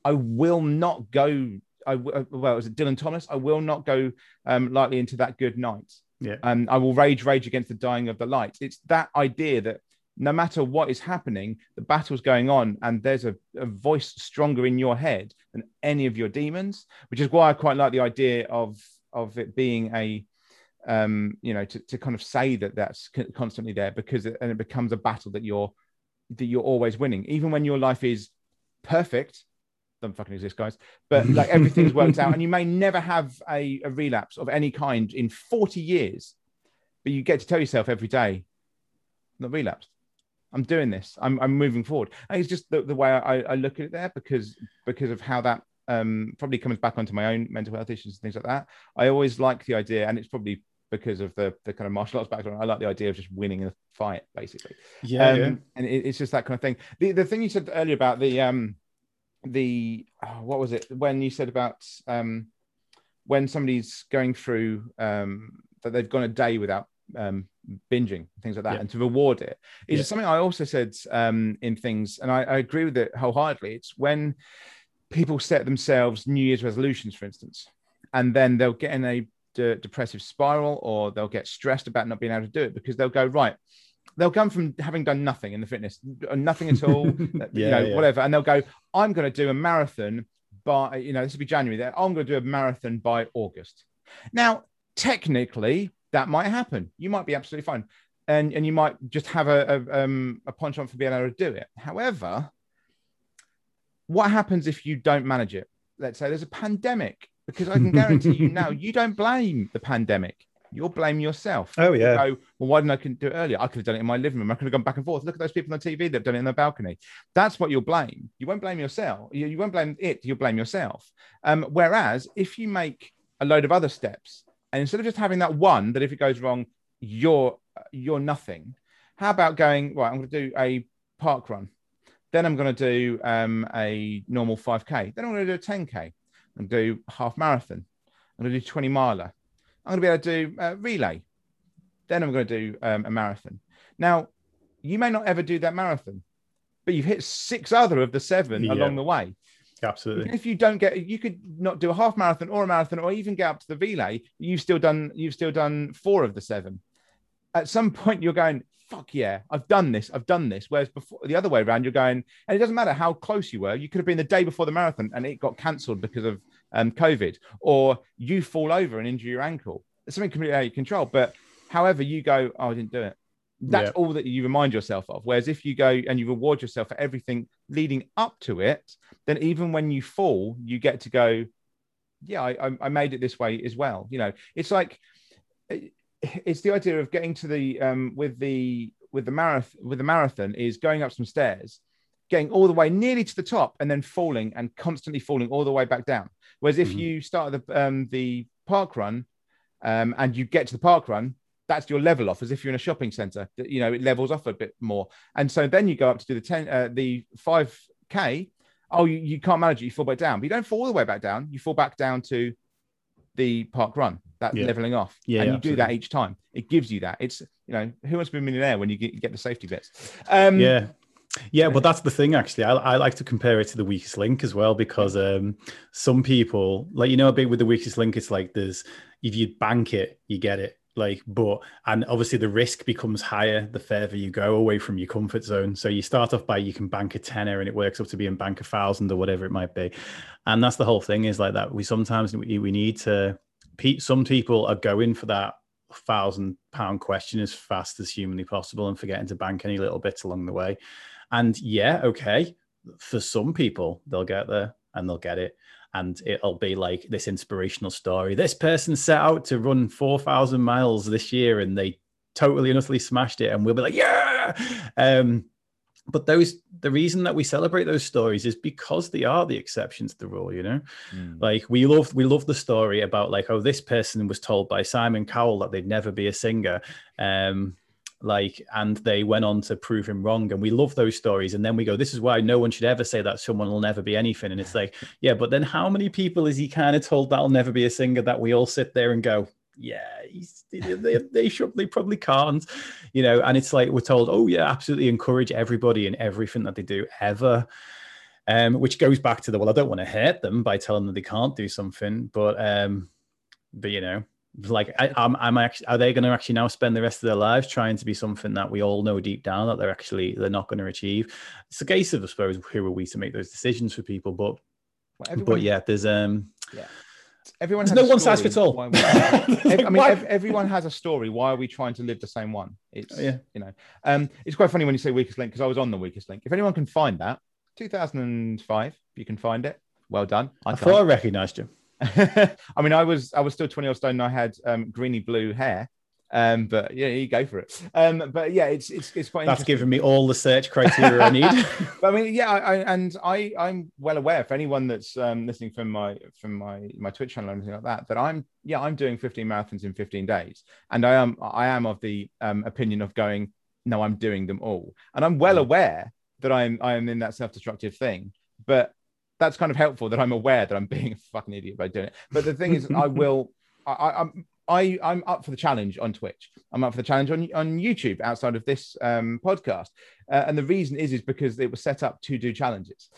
I will not go. Well, is it Dylan Thomas? I will not go lightly into that good night. Yeah. I will rage against the dying of the light. It's that idea that no matter what is happening, the battle's going on, and there's a voice stronger in your head than any of your demons, which is why I quite like the idea of it being a, you know, to kind of say that that's constantly there, because it becomes a battle that you're always winning, even when your life is perfect. Don't fucking exist, guys, but like everything's worked out, and you may never have a relapse of any kind in 40 years, but you get to tell yourself every day, not relapsed. I'm doing this. I'm moving forward. And it's just the way I look at it there, because of how that probably comes back onto my own mental health issues and things like that. I always like the idea, and it's probably because of the kind of martial arts background, I like the idea of just winning a fight, basically. Yeah. And it's just that kind of thing. The thing you said earlier about what was it when you said about when somebody's going through that they've gone a day without binging, things like that, yeah, and to reward it is, yeah, something I also said in things, and I agree with it wholeheartedly. It's when people set themselves New Year's resolutions, for instance, and then they'll get in a depressive spiral, or they'll get stressed about not being able to do it, because they'll go, right, they'll come from having done nothing in the fitness, nothing at all, whatever, and they'll go, I'm going to do a marathon by, you know, this will be January, there, I'm going to do a marathon by August. Now, technically, that might happen. You might be absolutely fine, and you might just have a penchant for being able to do it. However, what happens if you don't manage it? Let's say there's a pandemic, because I can guarantee you now, you don't blame the pandemic. You'll blame yourself. Oh, yeah. You go, well, why didn't I do it earlier? I could have done it in my living room. I could have gone back and forth. Look at those people on TV. They've done it in their balcony. That's what you'll blame. You won't blame yourself. You won't blame it. You'll blame yourself. Whereas if you make a load of other steps, and instead of just having that one, that if it goes wrong, you're nothing. How about going, right, I'm going to do a park run. Then I'm going to do a normal 5K. Then I'm going to do a 10K. I'm going to do a half marathon. I'm going to do 20 miler. I'm going to be able to do a relay. Then I'm going to do a marathon. Now, you may not ever do that marathon, but you've hit 6 other of the 7 along the way. Absolutely. Even if you don't get, you could not do a half marathon or a marathon, or even get up to the relay. You've still done 4 of the 7. At some point, you're going, fuck yeah, I've done this. Whereas before, the other way around, you're going, and it doesn't matter how close you were. You could have been the day before the marathon, and it got cancelled because of COVID, or you fall over and injure your ankle. It's something completely out of your control. But however, you go, oh, I didn't do it. That's all that you remind yourself of. Whereas if you go and you reward yourself for everything leading up to it, then even when you fall, you get to go, yeah, I made it this way as well. You know, it's like, it's the idea of getting to the marathon is going up some stairs, getting all the way nearly to the top, and then falling, and constantly falling all the way back down. Whereas if you start the park run and you get to the park run, that's your level off, as if you're in a shopping center. You know, it levels off a bit more. And so then you go up to do the 5K. Oh, you can't manage it. You fall back down. But you don't fall all the way back down. You fall back down to the park run. that leveling off. Yeah, and you do that each time. It gives you that. It's, you know, who wants to be a millionaire when you get the safety bits? Yeah, well, that's the thing, actually. I like to compare it to the weakest link as well, because some people, like, you know, a bit with the weakest link, it's like there's, if you bank it, you get it. Like, but, and obviously the risk becomes higher the further you go away from your comfort zone. So you start off by, you can bank a tenner and it works up to being bank £1,000 or whatever it might be. And that's the whole thing, is like that. We sometimes, we need to, some people are going for that £1,000 question as fast as humanly possible and forgetting to bank any little bits along the way. And yeah, okay, for some people, they'll get there and they'll get it. And it'll be like this inspirational story. This person set out to run 4,000 miles this year and they totally and utterly smashed it. And we'll be like, yeah. But the reason that we celebrate those stories is because they are the exceptions to the rule, you know? Mm. Like we love the story about like, oh, this person was told by Simon Cowell that they'd never be a singer. And they went on to prove him wrong. And we love those stories. And then we go, this is why no one should ever say that someone will never be anything. And it's like, yeah, but then how many people is he kind of told that'll never be a singer that we all sit there and go, yeah, they probably can't, you know? And it's like, we're told, oh yeah, absolutely encourage everybody in everything that they do ever. Which goes back to the, well, I don't want to hurt them by telling them they can't do something, but you know, like I'm actually, are they going to actually now spend the rest of their lives trying to be something that we all know deep down that they're not going to achieve? It's a case of, I suppose, who are we to make those decisions for people? There's no one size fits all. Everyone has a story. Why are we trying to live the same one? It's you know, it's quite funny when you say weakest link, because I was on the weakest link. If anyone can find that, 2005, you can find it. Well done. I thought I recognised you. I mean, I was still 20 odd stone and I had greeny blue hair, but yeah, you go for it. But yeah, it's quite interesting. That's given me all the search criteria I need. But I mean, yeah, I'm well aware, for anyone that's listening from my Twitch channel or anything like that, I'm doing 15 marathons in 15 days, and I am of the opinion of going, no, I'm doing them all, and I'm well aware that I am in that self-destructive thing, but that's kind of helpful that I'm aware that I'm being a fucking idiot by doing it. But the thing is, I'm up for the challenge on Twitch. I'm up for the challenge on YouTube outside of this podcast. And the reason is because it was set up to do challenges.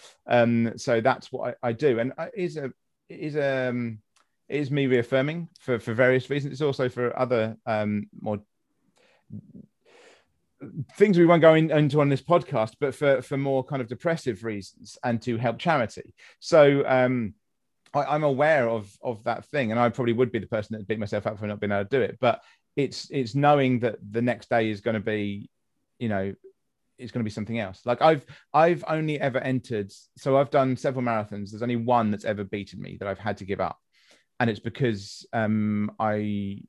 So that's what I do. And it is me reaffirming for various reasons. It's also for other more things we won't go into on this podcast, but for more kind of depressive reasons and to help charity. So I'm aware of that thing, and I probably would be the person that beat myself up for not being able to do it. But it's knowing that the next day is going to be, you know, it's going to be something else. Like I've only ever entered, so I've done several marathons. There's only one that's ever beaten me that I've had to give up, and it's because it's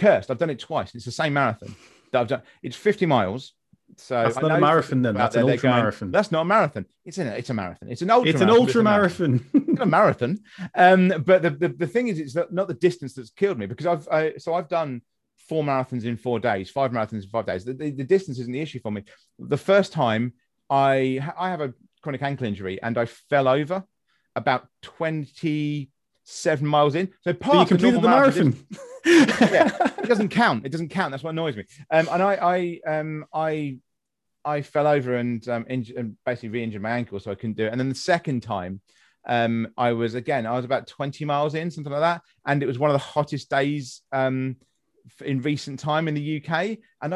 cursed. I've done it twice. It's the same marathon that I've done. It's 50 miles. So that's not a marathon then. That's an ultra marathon. That's not a marathon. It's a marathon. It's an ultra. It's an ultra marathon. It's a marathon. But the thing is, it's not the distance that's killed me, because I've done 4 marathons in 4 days, 5 marathons in 5 days. The distance isn't the issue for me. The first time I have a chronic ankle injury and I fell over about 27 miles in. So you completed the marathon. Yeah, it doesn't count. That's what annoys me. And I fell over and basically re-injured my ankle, so I couldn't do it. And then the second time, I was about 20 miles in, something like that, and it was one of the hottest days in recent time in the UK, and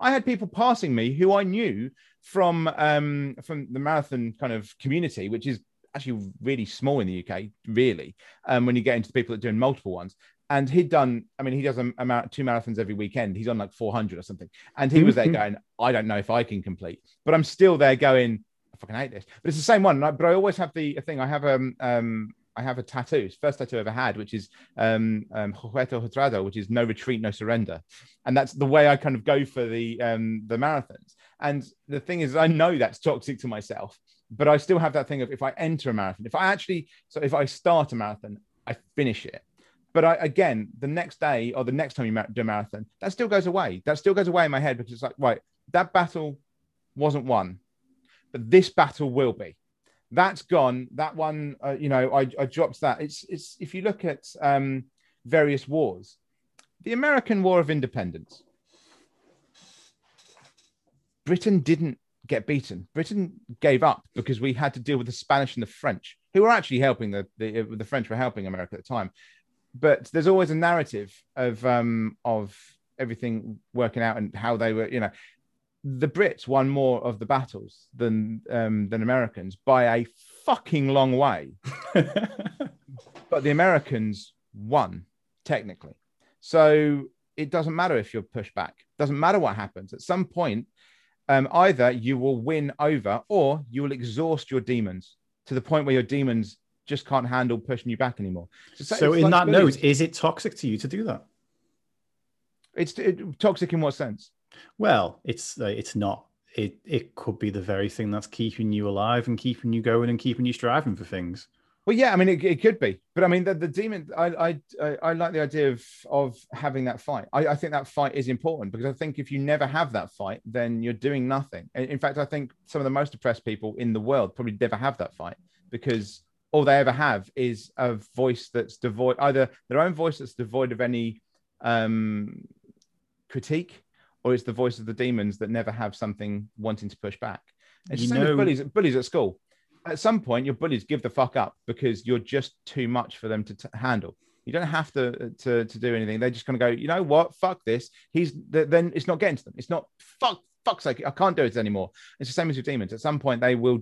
I had people passing me who I knew from the marathon kind of community, which is actually really small in the UK, really, when you get into the people that are doing multiple ones. And he does two marathons every weekend. He's on like 400 or something. And he was there going, I don't know if I can complete, but I'm still there going, I fucking hate this. But it's the same one. But I always have the thing. I have a tattoo, first tattoo I ever had, which is which is no retreat, no surrender. And that's the way I kind of go for the marathons. And the thing is, I know that's toxic to myself, but I still have that thing of, if I enter a marathon, if I start a marathon, I finish it. But the next day or the next time you do a marathon, that still goes away. That still goes away in my head, because it's like, right, that battle wasn't won, but this battle will be. That's gone. That one, I dropped that. It's if you look at various wars, the American War of Independence, Britain didn't get beaten. Britain gave up because we had to deal with the Spanish and the French, who were actually helping the French were helping America at the time. But there's always a narrative of everything working out and how they were, the Brits won more of the battles than Americans by a fucking long way, but the Americans won technically. So it doesn't matter if you're pushed back. Doesn't matter what happens. At some point, either you will win over or you will exhaust your demons to the point where your demons just can't handle pushing you back anymore. So in that note, is it toxic to you to do that? It's toxic in what sense? Well, it's not. It could be the very thing that's keeping you alive and keeping you going and keeping you striving for things. Well, yeah, I mean, it could be, but I mean, the demon. I like the idea of having that fight. I think that fight is important because I think if you never have that fight, then you're doing nothing. In fact, I think some of the most depressed people in the world probably never have that fight because all they ever have is a voice that's devoid, either their own voice that's devoid of any critique, or it's the voice of the demons that never have something wanting to push back. It's the same with bullies at school. At some point, your bullies give the fuck up because you're just too much for them to handle. You don't have to do anything. They're just going to go, you know what? Fuck this. Then it's not getting to them. It's not, fuck's sake, I can't do it anymore. It's the same as with demons. At some point, they will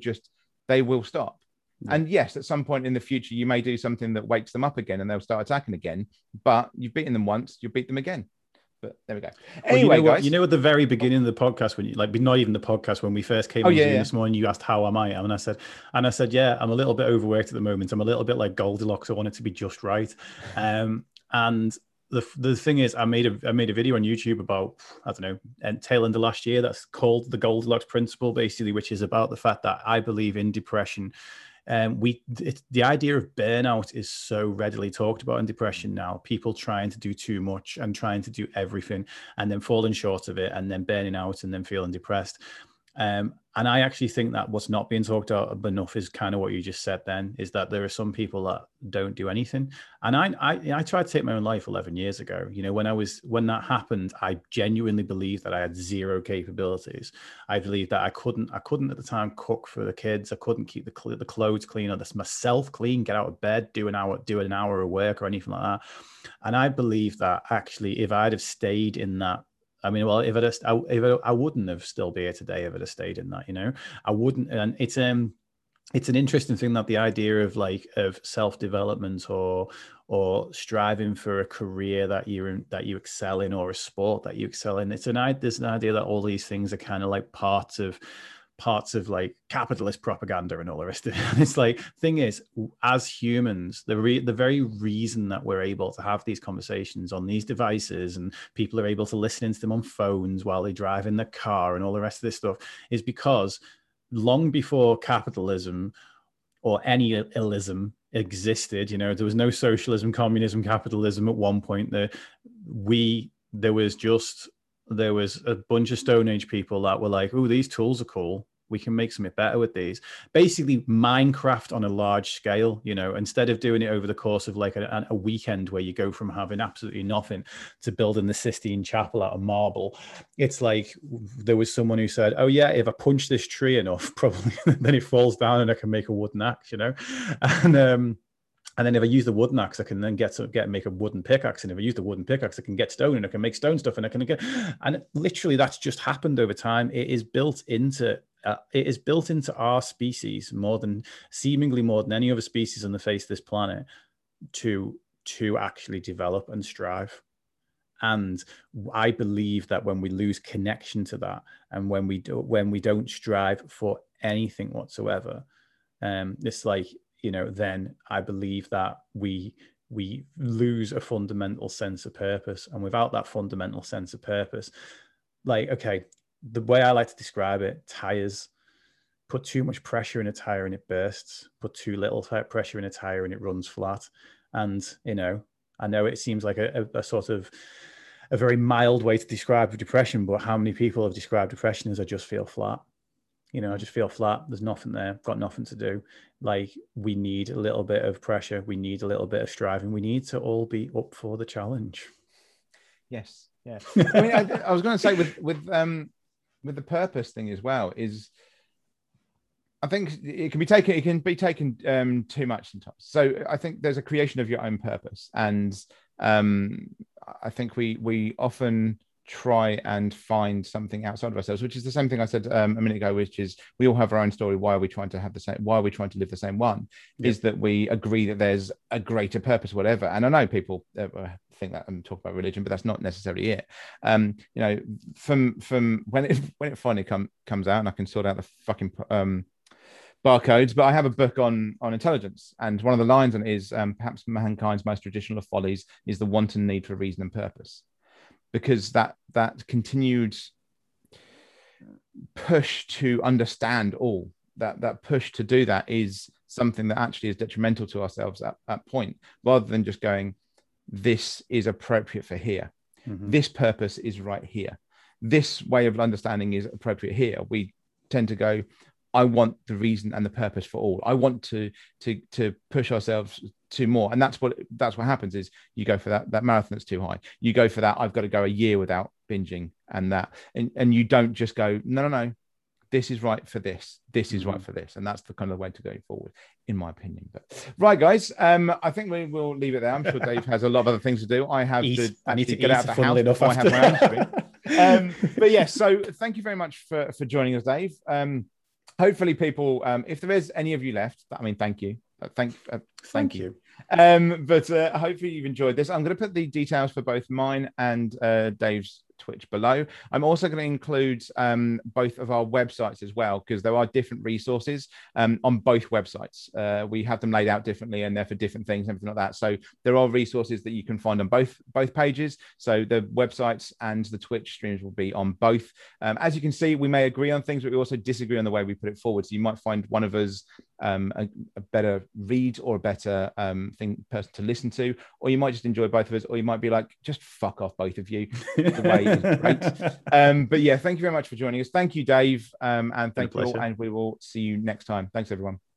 stop. Yeah. And yes, at some point in the future, you may do something that wakes them up again and they'll start attacking again. But you've beaten them once, you'll beat them again. But there we go. Anyway, well, guys, at the very beginning of the podcast, when you not even the podcast, when we first came this morning, you asked how am I, and I said, yeah, I'm a little bit overworked at the moment. I'm a little bit like Goldilocks. I want it to be just right. And the thing is, I made a video on YouTube about tail end of last year. That's called the Goldilocks principle, basically, which is about the fact that I believe in depression. The idea of burnout is so readily talked about in depression now. People trying to do too much and trying to do everything and then falling short of it and then burning out and then feeling depressed. And I actually think that what's not being talked about enough is kind of what you just said then, is that there are some people that don't do anything. And I tried to take my own life 11 years ago. When that happened, I genuinely believed that I had zero capabilities. I believed that I couldn't at the time cook for the kids. I couldn't keep the clothes clean or myself clean, get out of bed, do an hour of work or anything like that. And I believed that actually if I'd have stayed in that, I wouldn't have still be here today if I'd have stayed in that, I wouldn't. And it's an interesting thing that the idea of self-development or striving for a career that you excel in or a sport that you excel in. There's an idea that all these things are kind of like parts of like capitalist propaganda and all the rest of it. And it's like, thing is, as humans, the very reason that we're able to have these conversations on these devices and people are able to listen to them on phones while they drive in the car and all the rest of this stuff is because long before capitalism or any illism existed, there was no socialism, communism, capitalism at one point. There was a bunch of Stone Age people that were like, oh, these tools are cool. We can make something better with these. Basically, Minecraft on a large scale, instead of doing it over the course of like a weekend where you go from having absolutely nothing to building the Sistine Chapel out of marble, it's like there was someone who said, oh, yeah, if I punch this tree enough, probably then it falls down and I can make a wooden axe, And then if I use the wooden axe, I can then make a wooden pickaxe. And if I use the wooden pickaxe, I can get stone and I can make stone stuff and I can get, and literally that's just happened over time. It is built into our species more than any other species on the face of this planet to actually develop and strive. And I believe that when we lose connection to that and when we don't strive for anything whatsoever, it's like, then I believe that we lose a fundamental sense of purpose. And without that fundamental sense of purpose, the way I like to describe it, tires, put too much pressure in a tire and it bursts, put too little pressure in a tire and it runs flat. And, I know it seems like a sort of a very mild way to describe depression, but how many people have described depression as I just feel flat? You know, I just feel flat. There's nothing there. Got nothing to do. Like, we need a little bit of pressure. We need a little bit of striving. We need to all be up for the challenge. Yes. Yeah. I mean, I was going to say with the purpose thing as well is, I think it can be taken too much sometimes. So I think there's a creation of your own purpose, and I think we often try and find something outside of ourselves, which is the same thing I said a minute ago, which is we all have our own story. Why are we trying to have the same? Why are we trying to live the same one? Yeah. Is that we agree that there's a greater purpose, whatever. And I know people think that I'm talking about religion, but that's not necessarily it. You know, from when it finally comes out, and I can sort out the fucking barcodes, but I have a book on intelligence, and one of the lines on it is perhaps mankind's most traditional of follies is the wanton need for reason and purpose, because that continued push to understand all, that push to do that is something that actually is detrimental to ourselves at that point, rather than just going, this is appropriate for here. Mm-hmm. This purpose is right here. This way of understanding is appropriate here. We tend to go, I want the reason and the purpose for all. I want to push ourselves to more. And that's what happens is you go for that marathon that's too high. You go for that, I've got to go a year without binging and that. And you don't just go, no, this is right for this. This is right for this. And that's the kind of way to go forward, in my opinion. But right, guys, I think we will leave it there. I'm sure Dave has a lot of other things to do. I need to get out of the house. But yes, so thank you very much for joining us, Dave. Hopefully people, if there is any of you left, I mean, thank you. Thank you. But hopefully you've enjoyed this. I'm going to put the details for both mine and Dave's Twitch below. I'm also going to include both of our websites as well, because there are different resources on both websites. We have them laid out differently, and they're for different things and everything like that. So there are resources that you can find on both pages. So the websites and the Twitch streams will be on both. As you can see, we may agree on things, but we also disagree on the way we put it forward. So you might find one of us a better read or a better person to listen to, or you might just enjoy both of us, or you might be like, just fuck off, both of you. The way is great. But yeah, thank you very much for joining us. Thank you, Dave, and thank you all, and we will see you next time. Thanks, everyone.